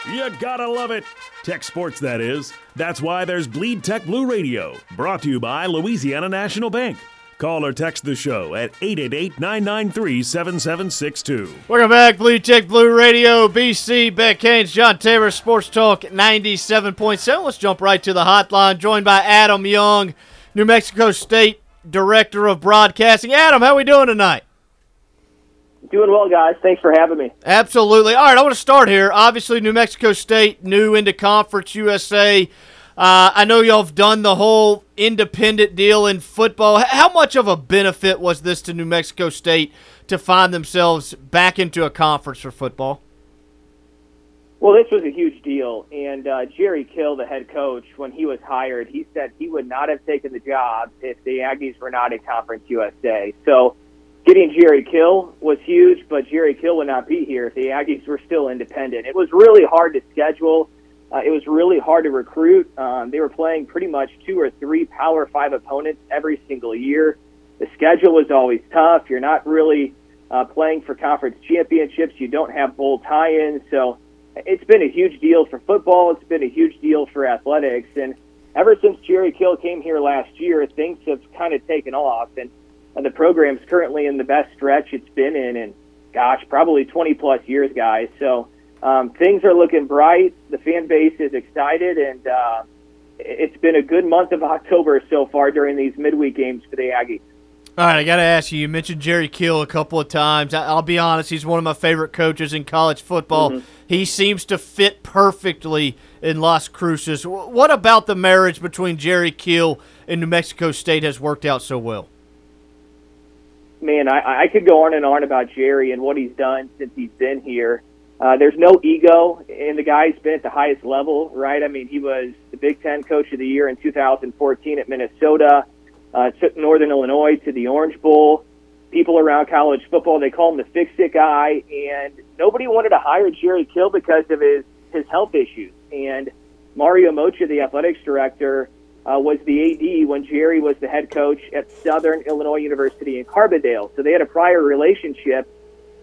You gotta love it. Tech sports, that is. That's why there's Bleed Tech Blue Radio, brought to you by Louisiana National Bank. Call or text the show at 888-993-7762. Welcome back, Blue Tech Blue Radio, BC, Beck Haynes, John Taylor, Sports Talk 97.7. Let's jump right to the hotline, joined by Adam Young, New Mexico State Director of Broadcasting. Adam, how are we doing tonight? Doing well, guys. Thanks for having me. Absolutely. All right, I want to start here. Obviously, New Mexico State, new into Conference USA. I know y'all have done the whole independent deal in football. How much of a benefit was this to New Mexico State to find themselves back into a conference for football? Well, this was a huge deal, and Jerry Kill, the head coach, when he was hired, he said he would not have taken the job if the Aggies were not in Conference USA. So getting Jerry Kill was huge, but Jerry Kill would not be here if the Aggies were still independent. It was really hard to schedule. It was really hard to recruit. They were playing pretty much 2 or 3 Power 5 opponents every single year. The schedule was always tough. You're not really playing for conference championships. You don't have bowl tie-ins. So it's been a huge deal for football. It's been a huge deal for athletics. And ever since Jerry Kill came here last year, things have kind of taken off. And the program's currently in the best stretch it's been in gosh, probably 20-plus years, guys. So things are looking bright. The fan base is excited, and it's been a good month of October so far during these midweek games for the Aggies. All right, I got to ask you, you mentioned Jerry Kill a couple of times. I'll be honest, he's one of my favorite coaches in college football. Mm-hmm. He seems to fit perfectly in Las Cruces. What about the marriage between Jerry Kill and New Mexico State has worked out so well? Man, I could go on and on about Jerry and what he's done since he's been here. There's no ego, and the guy's been at the highest level, right? I mean, he was the Big Ten Coach of the Year in 2014 at Minnesota. Took Northern Illinois to the Orange Bowl. People around college football, they call him the fix-it guy, and nobody wanted to hire Jerry Kill because of his health issues. And Mario Mocha, the athletics director, was the AD when Jerry was the head coach at Southern Illinois University in Carbondale. So they had a prior relationship,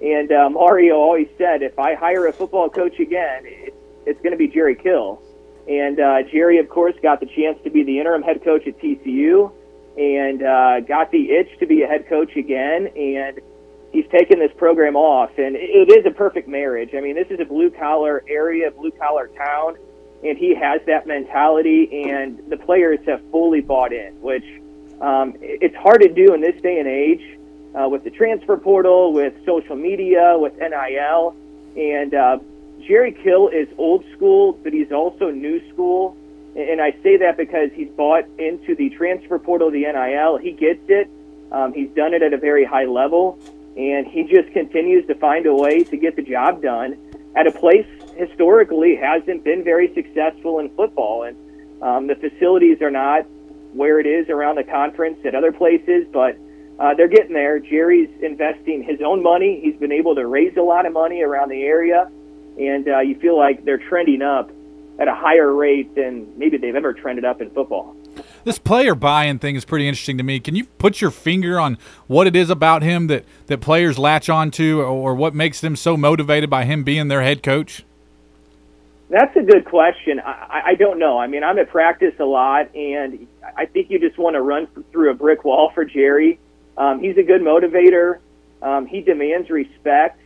and Mario always said, if I hire a football coach again, it's going to be Jerry Kill. And Jerry, of course, got the chance to be the interim head coach at TCU, and got the itch to be a head coach again, and he's taken this program off. And it is a perfect marriage. I mean, this is a blue-collar area, blue-collar town, and he has that mentality, and the players have fully bought in, which it's hard to do in this day and age with the transfer portal, with social media, with NIL. And Jerry Kill is old school, but he's also new school. And I say that because he's bought into the transfer portal, the NIL. He gets it. He's done it at a very high level. And he just continues to find a way to get the job done at a place historically hasn't been very successful in football. And the facilities are not where it is around the conference at other places, but they're getting there. Jerry's investing his own money. He's been able to raise a lot of money around the area. And you feel like they're trending up at a higher rate than maybe they've ever trended up in football. This player buy-in thing is pretty interesting to me. Can you put your finger on what it is about him that players latch on to, or what makes them so motivated by him being their head coach? That's a good question. I don't know. I mean, I'm at practice a lot, and I think you just want to run through a brick wall for Jerry. He's a good motivator. He demands respect.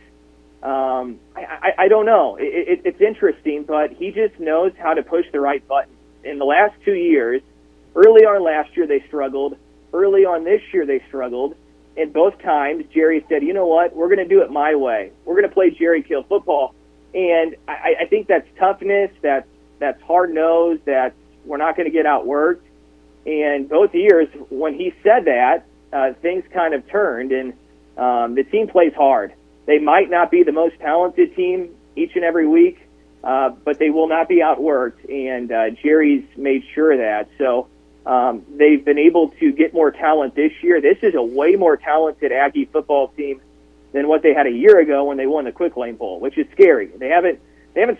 I don't know. It's interesting, but he just knows how to push the right button. In the last 2 years, early on last year they struggled. Early on this year they struggled. And both times Jerry said, you know what, we're going to do it my way. We're going to play Jerry Kill football. And I think that's toughness, that's hard-nosed, that we're not going to get outworked. And both years when he said that, things kind of turned, and the team plays hard. They might not be the most talented team each and every week, but they will not be outworked, and Jerry's made sure of that. So they've been able to get more talent this year. This is a way more talented Aggie football team than what they had a year ago when they won the Quick Lane Bowl, which is scary. They haven't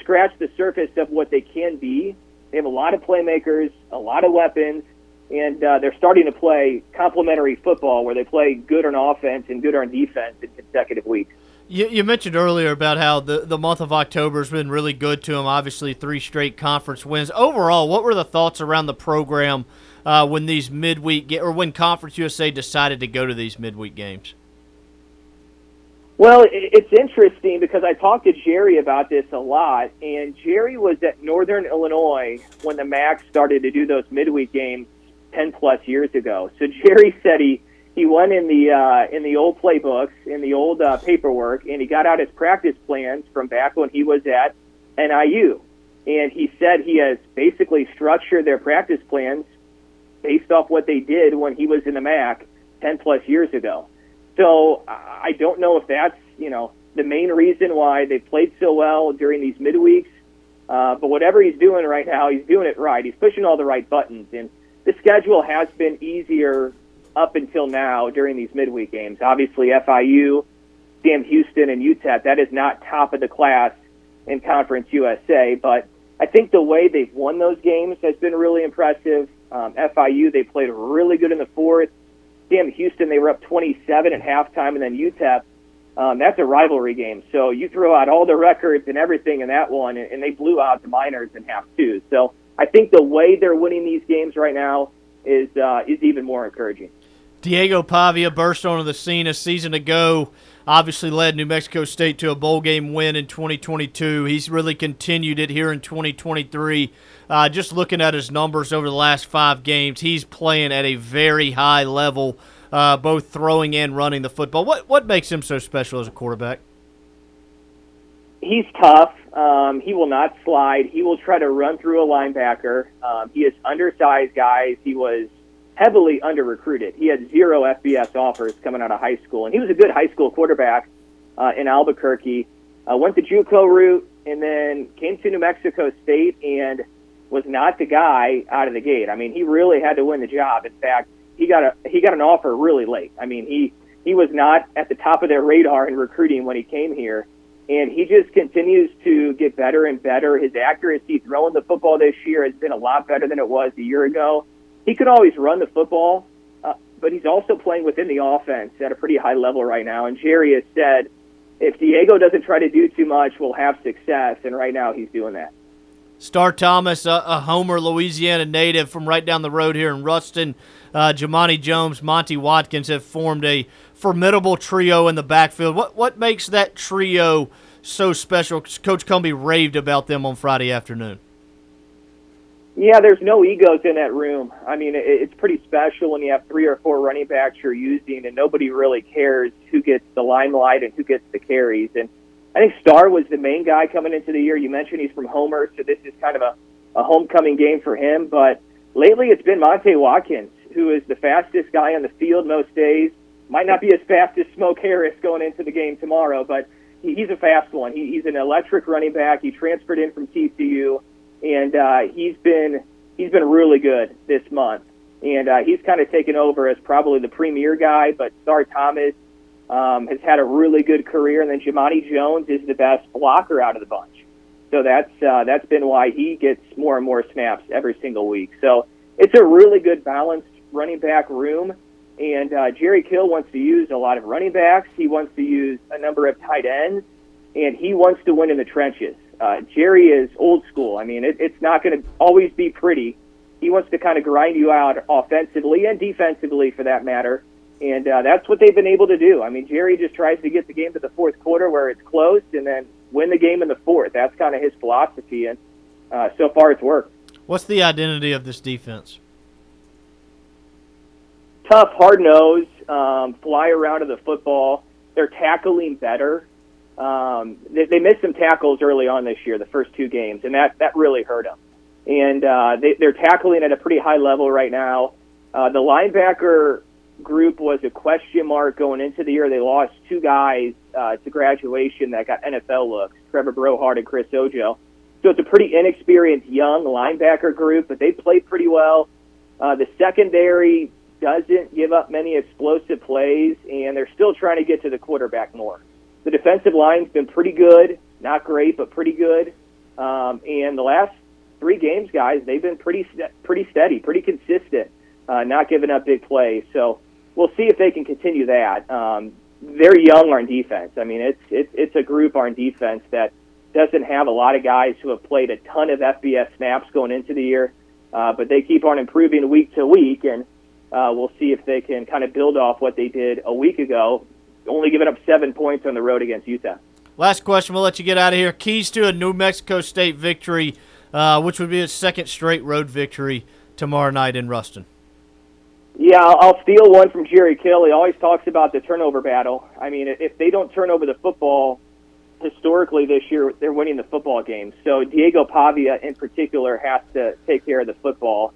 scratched the surface of what they can be. They have a lot of playmakers, a lot of weapons, and they're starting to play complementary football where they play good on offense and good on defense in consecutive weeks. You mentioned earlier about how the month of October has been really good to him, obviously 3 straight conference wins. Overall, what were the thoughts around the program when these midweek or when Conference USA decided to go to these midweek games? Well, it's interesting because I talked to Jerry about this a lot, and Jerry was at Northern Illinois when the MAC started to do those midweek games 10-plus years ago. So Jerry said he He went in the old playbooks, in the old paperwork, and he got out his practice plans from back when he was at NIU. And he said he has basically structured their practice plans based off what they did when he was in the MAC 10-plus years ago. So I don't know if that's, you know, the main reason why they played so well during these midweeks. But whatever he's doing right now, he's doing it right. He's pushing all the right buttons. And the schedule has been easier up until now during these midweek games. Obviously, FIU, Sam Houston, and UTEP, that is not top of the class in Conference USA. But I think the way they've won those games has been really impressive. FIU, they played really good in the fourth. Sam Houston, they were up 27 at halftime, and then UTEP. That's a rivalry game, so you throw out all the records and everything in that one, and they blew out the Miners in half two. So I think the way they're winning these games right now is even more encouraging. Diego Pavia burst onto the scene a season ago, obviously led New Mexico State to a bowl game win in 2022. He's really continued it here in 2023. Just looking at his numbers over the last five games, he's playing at a very high level. Both throwing and running the football. What makes him so special as a quarterback? He's tough. He will not slide. He will try to run through a linebacker. He is undersized, guys. He was heavily under-recruited. He had zero FBS offers coming out of high school, and he was a good high school quarterback in Albuquerque. Went the JUCO route and then came to New Mexico State and was not the guy out of the gate. I mean, he really had to win the job. In fact, he got an offer really late. I mean, he was not at the top of their radar in recruiting when he came here, and he just continues to get better and better. His accuracy throwing the football this year has been a lot better than it was a year ago. He could always run the football, but he's also playing within the offense at a pretty high level right now. And Jerry has said, if Diego doesn't try to do too much, we'll have success, and right now he's doing that. Star Thomas, a Homer, Louisiana native from right down the road here in Ruston. Jamani Jones, Monty Watkins have formed a formidable trio in the backfield. What makes that trio so special? Coach Cumbie raved about them on Friday afternoon. Yeah, there's no egos in that room. I mean, it's pretty special when you have three or four running backs you're using, and nobody really cares who gets the limelight and who gets the carries. And I think Star was the main guy coming into the year. You mentioned he's from Homer, so this is kind of a homecoming game for him. But lately it's been Monty Watkins, who is the fastest guy on the field most days. Might not be as fast as Smoke Harris going into the game tomorrow, but he's a fast one. He's an electric running back. He transferred in from TCU, and he's been really good this month. And he's kind of taken over as probably the premier guy, but Star Thomas has had a really good career, and then Jamani Jones is the best blocker out of the bunch. So that's been why he gets more and more snaps every single week. So it's a really good balanced running back room, and Jerry Kill wants to use a lot of running backs. He wants to use a number of tight ends, and he wants to win in the trenches. Jerry is old school. I mean, it's not going to always be pretty. He wants to kind of grind you out offensively and defensively, for that matter. And that's what they've been able to do. I mean, Jerry just tries to get the game to the fourth quarter where it's close and then win the game in the fourth. That's kind of his philosophy, and so far it's worked. What's the identity of this defense? Tough, hard nose, fly around to the football. They're tackling better. They missed some tackles early on this year, the first two games, and that really hurt them. And they're tackling at a pretty high level right now. The linebacker group was a question mark going into the year. They lost two guys to graduation that got NFL looks, Trevor Brohard and Chris Ojo. So it's a pretty inexperienced young linebacker group, but they played pretty well. The secondary doesn't give up many explosive plays, and they're still trying to get to the quarterback more. The defensive line's been pretty good, not great, but pretty good. And the last three games, guys, they've been pretty steady, pretty consistent, not giving up big plays. So we'll see if they can continue that. They're young on defense. I mean, it's a group on defense that doesn't have a lot of guys who have played a ton of FBS snaps going into the year, but they keep on improving week to week, and we'll see if they can kind of build off what they did a week ago, only giving up 7 points on the road against Utah. Last question, we'll let you get out of here. Keys to a New Mexico State victory, which would be a second straight road victory tomorrow night in Ruston. Yeah, I'll steal one from Jerry Kill. He always talks about the turnover battle. I mean, if they don't turn over the football, historically this year, they're winning the football game. So Diego Pavia in particular has to take care of the football.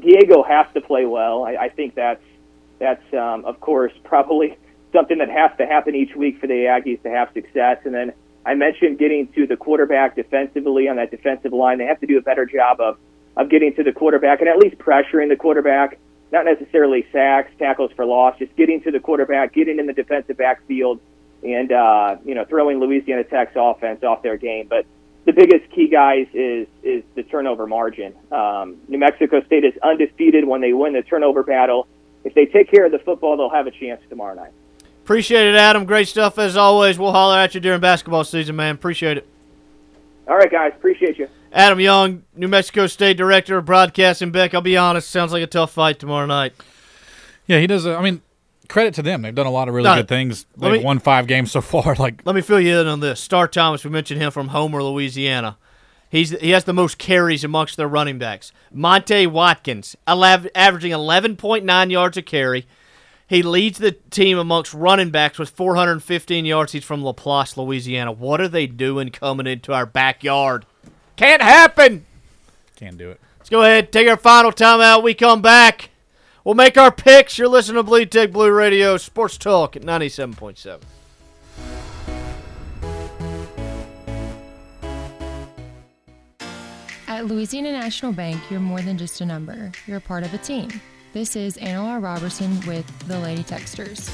Diego has to play well. I think that's of course, probably something that has to happen each week for the Aggies to have success. And then I mentioned getting to the quarterback defensively on that defensive line. They have to do a better job of getting to the quarterback and at least pressuring the quarterback, not necessarily sacks, tackles for loss, just getting to the quarterback, getting in the defensive backfield, and throwing Louisiana Tech's offense off their game. But the biggest key, guys, is the turnover margin. New Mexico State is undefeated when they win the turnover battle. If they take care of the football, they'll have a chance tomorrow night. Appreciate it, Adam. Great stuff as always. We'll holler at you during basketball season, man. Appreciate it. All right, guys. Appreciate you. Adam Young, New Mexico State Director of Broadcasting. Beck, I'll be honest, sounds like a tough fight tomorrow night. Yeah, he does. I mean, credit to them. They've done a lot of really good things. They've won 5 games so far. Let me fill you in on this. Star Thomas, we mentioned him from Homer, Louisiana. He has the most carries amongst their running backs. Monte Watkins, averaging 11.9 yards a carry. He leads the team amongst running backs with 415 yards. He's from Laplace, Louisiana. What are they doing coming into our backyard? Can't happen. Can't do it. Let's go ahead, take our final timeout. We come back. We'll make our picks. You're listening to Bleed Tech Blue Radio, Sports Talk at 97.7. At Louisiana National Bank, you're more than just a number. You're a part of a team. This is Anna R. Robertson with the Lady Texters.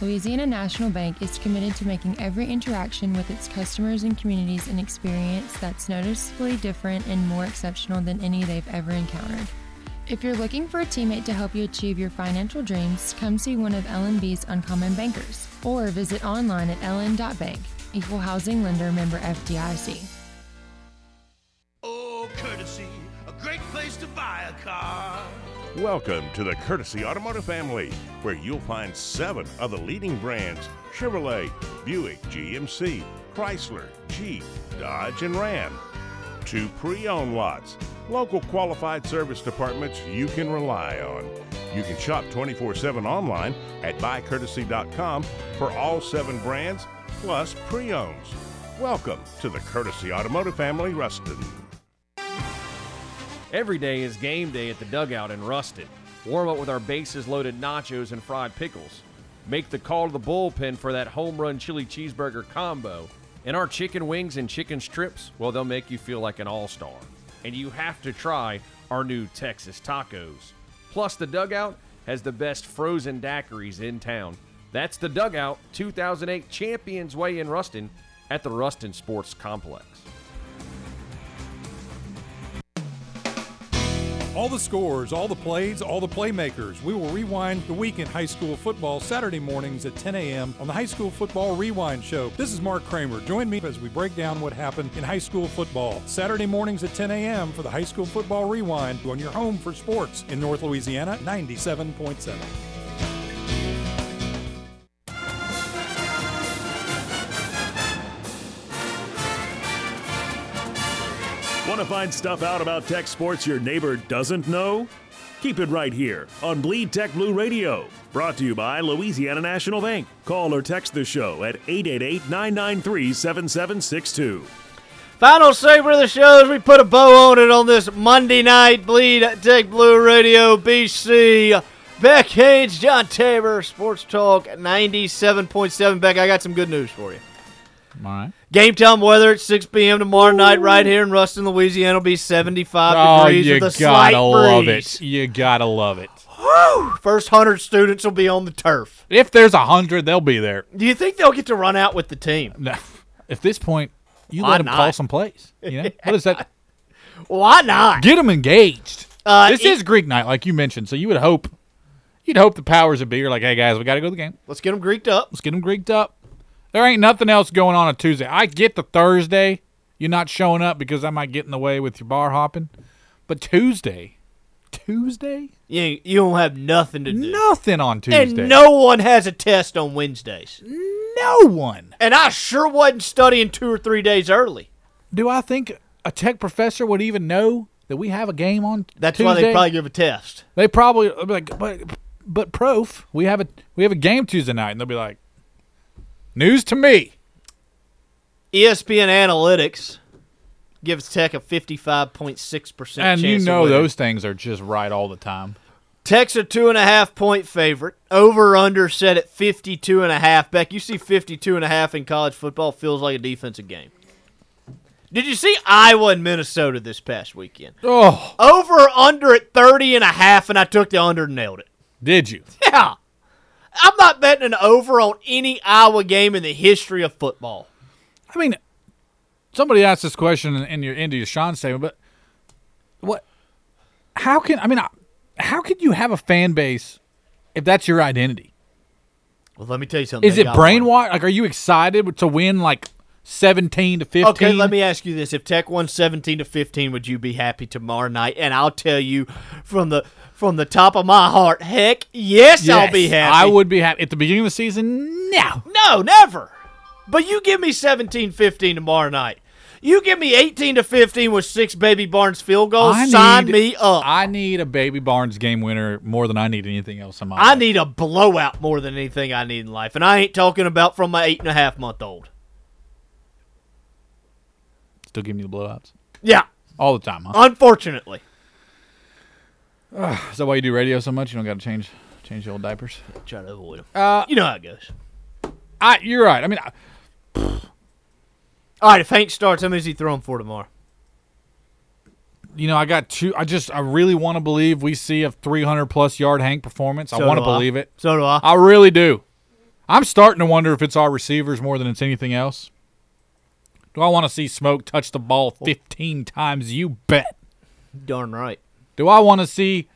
Louisiana National Bank is committed to making every interaction with its customers and communities an experience that's noticeably different and more exceptional than any they've ever encountered. If you're looking for a teammate to help you achieve your financial dreams, come see one of LNB's Uncommon Bankers or visit online at ln.bank, Equal Housing Lender, member FDIC. Oh, Courtesy, a great place to buy a car. Welcome to the Courtesy Automotive family, where you'll find 7 of the leading brands: Chevrolet, Buick, GMC, Chrysler, Jeep, Dodge, and Ram. 2 pre-owned lots, local qualified service departments you can rely on. You can shop 24/7 online at buycourtesy.com for all 7 brands, plus pre-owns. Welcome to the Courtesy Automotive family, Ruston. Every day is game day at the Dugout in Ruston. Warm up with our bases-loaded nachos and fried pickles. Make the call to the bullpen for that home run chili cheeseburger combo. And our chicken wings and chicken strips, well, they'll make you feel like an all-star. And you have to try our new Texas tacos. Plus, the Dugout has the best frozen daiquiris in town. That's the Dugout, 2008 Champions Way in Ruston at the Ruston Sports Complex. All the scores, all the plays, all the playmakers. We will rewind the week in high school football Saturday mornings at 10 a.m. on the High School Football Rewind Show. This is Mark Kramer. Join me as we break down what happened in high school football. Saturday mornings at 10 a.m. for the High School Football Rewind on your home for sports in North Louisiana, 97.7. Want to find stuff out about Tech sports your neighbor doesn't know? Keep it right here on Bleed Tech Blue Radio. Brought to you by Louisiana National Bank. Call or text the show at 888-993-7762. Final segment of the show as we put a bow on it on this Monday night. Bleed Tech Blue Radio, BC. Beck Haynes, John Tabor, Sports Talk 97.7. Beck, I got some good news for you. All right. Game time weather at 6 p.m. tomorrow night right here in Ruston, Louisiana. It'll be 75 degrees with a slight breeze. You gotta love it. Woo! First 100 students will be on the turf. If there's 100, they'll be there. Do you think they'll get to run out with the team? No. At this point, why not let them call some plays. You know? What is that? Why not? Get them engaged. This is Greek night, like you mentioned, so you would hope. You'd hope the powers that be are like, hey, guys, we got to go to the game. Let's get them Greeked up. There ain't nothing else going on Tuesday. I get the Thursday. You're not showing up because I might get in the way with your bar hopping. But Tuesday? You don't have nothing to do. Nothing on Tuesday. And no one has a test on Wednesdays. No one. And I sure wasn't studying 2 or 3 days early. Do I think a Tech professor would even know that we have a game on Tuesday? That's why they probably give a test. They probably – but Prof, we have a game Tuesday night, and they'll be like, news to me. ESPN Analytics gives Tech a 55.6% chance. And you know those things are just right all the time. Tech's a 2.5-point favorite. Over-under set at 52.5. Beck, you see 52.5 in college football feels like a defensive game. Did you see Iowa and Minnesota this past weekend? Oh. Over-under at 30.5, and I took the under and nailed it. Did you? Yeah. I'm not betting an over on any Iowa game in the history of football. I mean, somebody asked this question into your Sean statement, but what? How can you have a fan base if that's your identity? Well, let me tell you something. Is it brainwashed? Like, are you excited to win like 17-15? Okay, let me ask you this: if Tech won 17-15, would you be happy tomorrow night? And I'll tell you from the top of my heart, heck, yes, I'll be happy. I would be happy at the beginning of the season. No, never. But you give me 17-15 tomorrow night. You give me 18-15 with 6 Baby Barnes field goals, sign me up. I need a Baby Barnes game winner more than I need anything else in my life. I need a blowout more than anything I need in life, and I ain't talking about from my 8.5-month-old. Still giving you the blowouts? Yeah. All the time, huh? Unfortunately. Is that why you do radio so much? You don't got to change the old diapers? Try to avoid them. You know how it goes. You're right. I mean, all right, if Hank starts, how many is he throwing for tomorrow? You know, I got two. I really want to believe we see a 300-plus-yard Hank performance. I want to believe it. So do I. I really do. I'm starting to wonder if it's our receivers more than it's anything else. Do I want to see Smoke touch the ball 15 times? You bet. Darn right. Do I want to see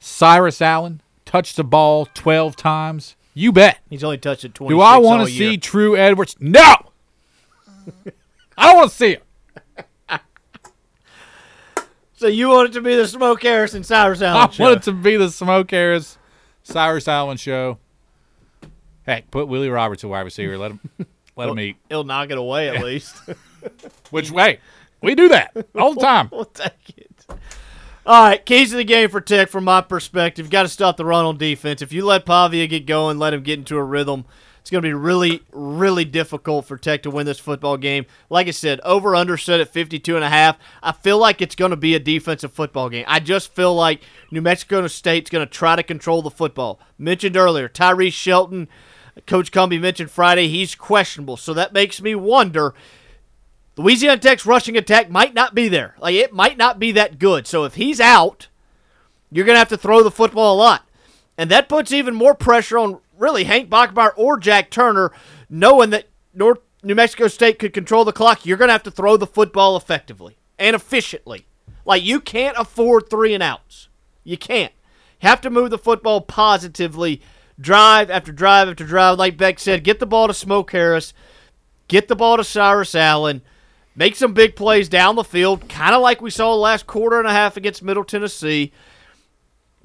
Cyrus Allen touch the ball 12 times? You bet. He's only touched it 26 all year. Do I want to see True Edwards? No! I don't want to see him. So you want it to be the Smoke Harris and Cyrus Allen show? I want it to be the Smoke Harris, Cyrus Allen show. Heck, put Willie Roberts at wide receiver. Let him eat. He'll knock it away at least. Which way? We do that all the time. We'll take it. All right, keys of the game for Tech from my perspective. Got to stop the run on defense. If you let Pavia get going, let him get into a rhythm, it's going to be really, really difficult for Tech to win this football game. Like I said, over-under set at 52.5. I feel like it's going to be a defensive football game. I just feel like New Mexico State's going to try to control the football. Mentioned earlier, Tyrese Shelton, Coach Cumbie mentioned Friday, he's questionable. So that makes me wonder, Louisiana Tech's rushing attack might not be there. Like, it might not be that good. So if he's out, you're going to have to throw the football a lot. And that puts even more pressure on really Hank Bachmeier or Jack Turner, knowing that New Mexico State could control the clock. You're going to have to throw the football effectively and efficiently. Like, you can't afford 3-and-outs. You can't. You have to move the football positively, drive after drive after drive. Like Beck said, get the ball to Smoke Harris, get the ball to Cyrus Allen, make some big plays down the field, kind of like we saw the last quarter and a half against Middle Tennessee.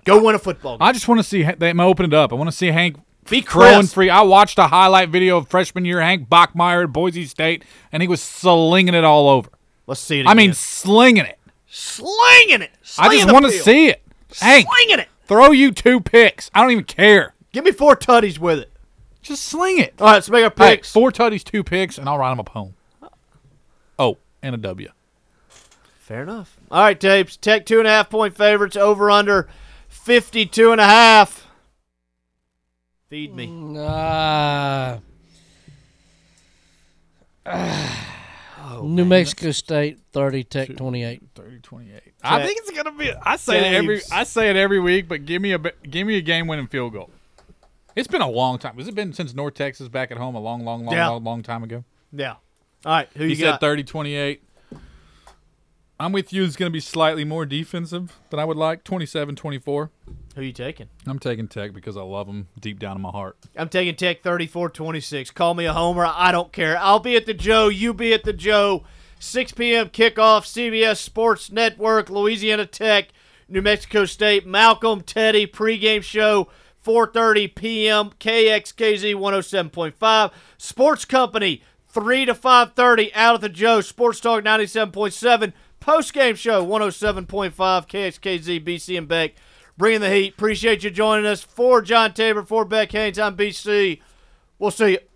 Go win a football game. I just want to see them open it up. I want to see Hank be throwing free. I watched a highlight video of freshman year Hank Bachmeier at Boise State, and he was slinging it all over. Let's see it again. I mean, slinging it. Slinging it. Slinging I just want to see it. Hank, slinging it. Throw you 2 picks. I don't even care. Give me 4 tutties with it. Just sling it. All right, let's make our picks. Hey, 4 tutties, 2 picks, and I'll ride them up home. Oh, and a W. Fair enough. All right, Tapes. Tech 2.5-point favorites, over under 52.5. Feed me. New Mexico State 30, Tech 28. 30-28. I think it's gonna be. I say it every week, but give me a game-winning field goal. It's been a long time. Has it been since North Texas back at home? A long time ago. Yeah. All right. Who you got? He said 30-28. I'm with you. It's going to be slightly more defensive than I would like. 27-24. Who are you taking? I'm taking Tech because I love them deep down in my heart. I'm taking Tech 34-26. Call me a homer. I don't care. I'll be at the Joe. You be at the Joe. 6 p.m. kickoff, CBS Sports Network, Louisiana Tech, New Mexico State. Malcolm, Teddy, pregame show, 4:30 p.m. KXKZ 107.5. Sports Company, 3 to 5:30 out at the Joe. Sports Talk 97.7. Post-game show, 107.5, KXKZ, BC and Beck. bringing the heat. Appreciate you joining us. For John Tabor, for Beck Haynes, I'm BC. We'll see you.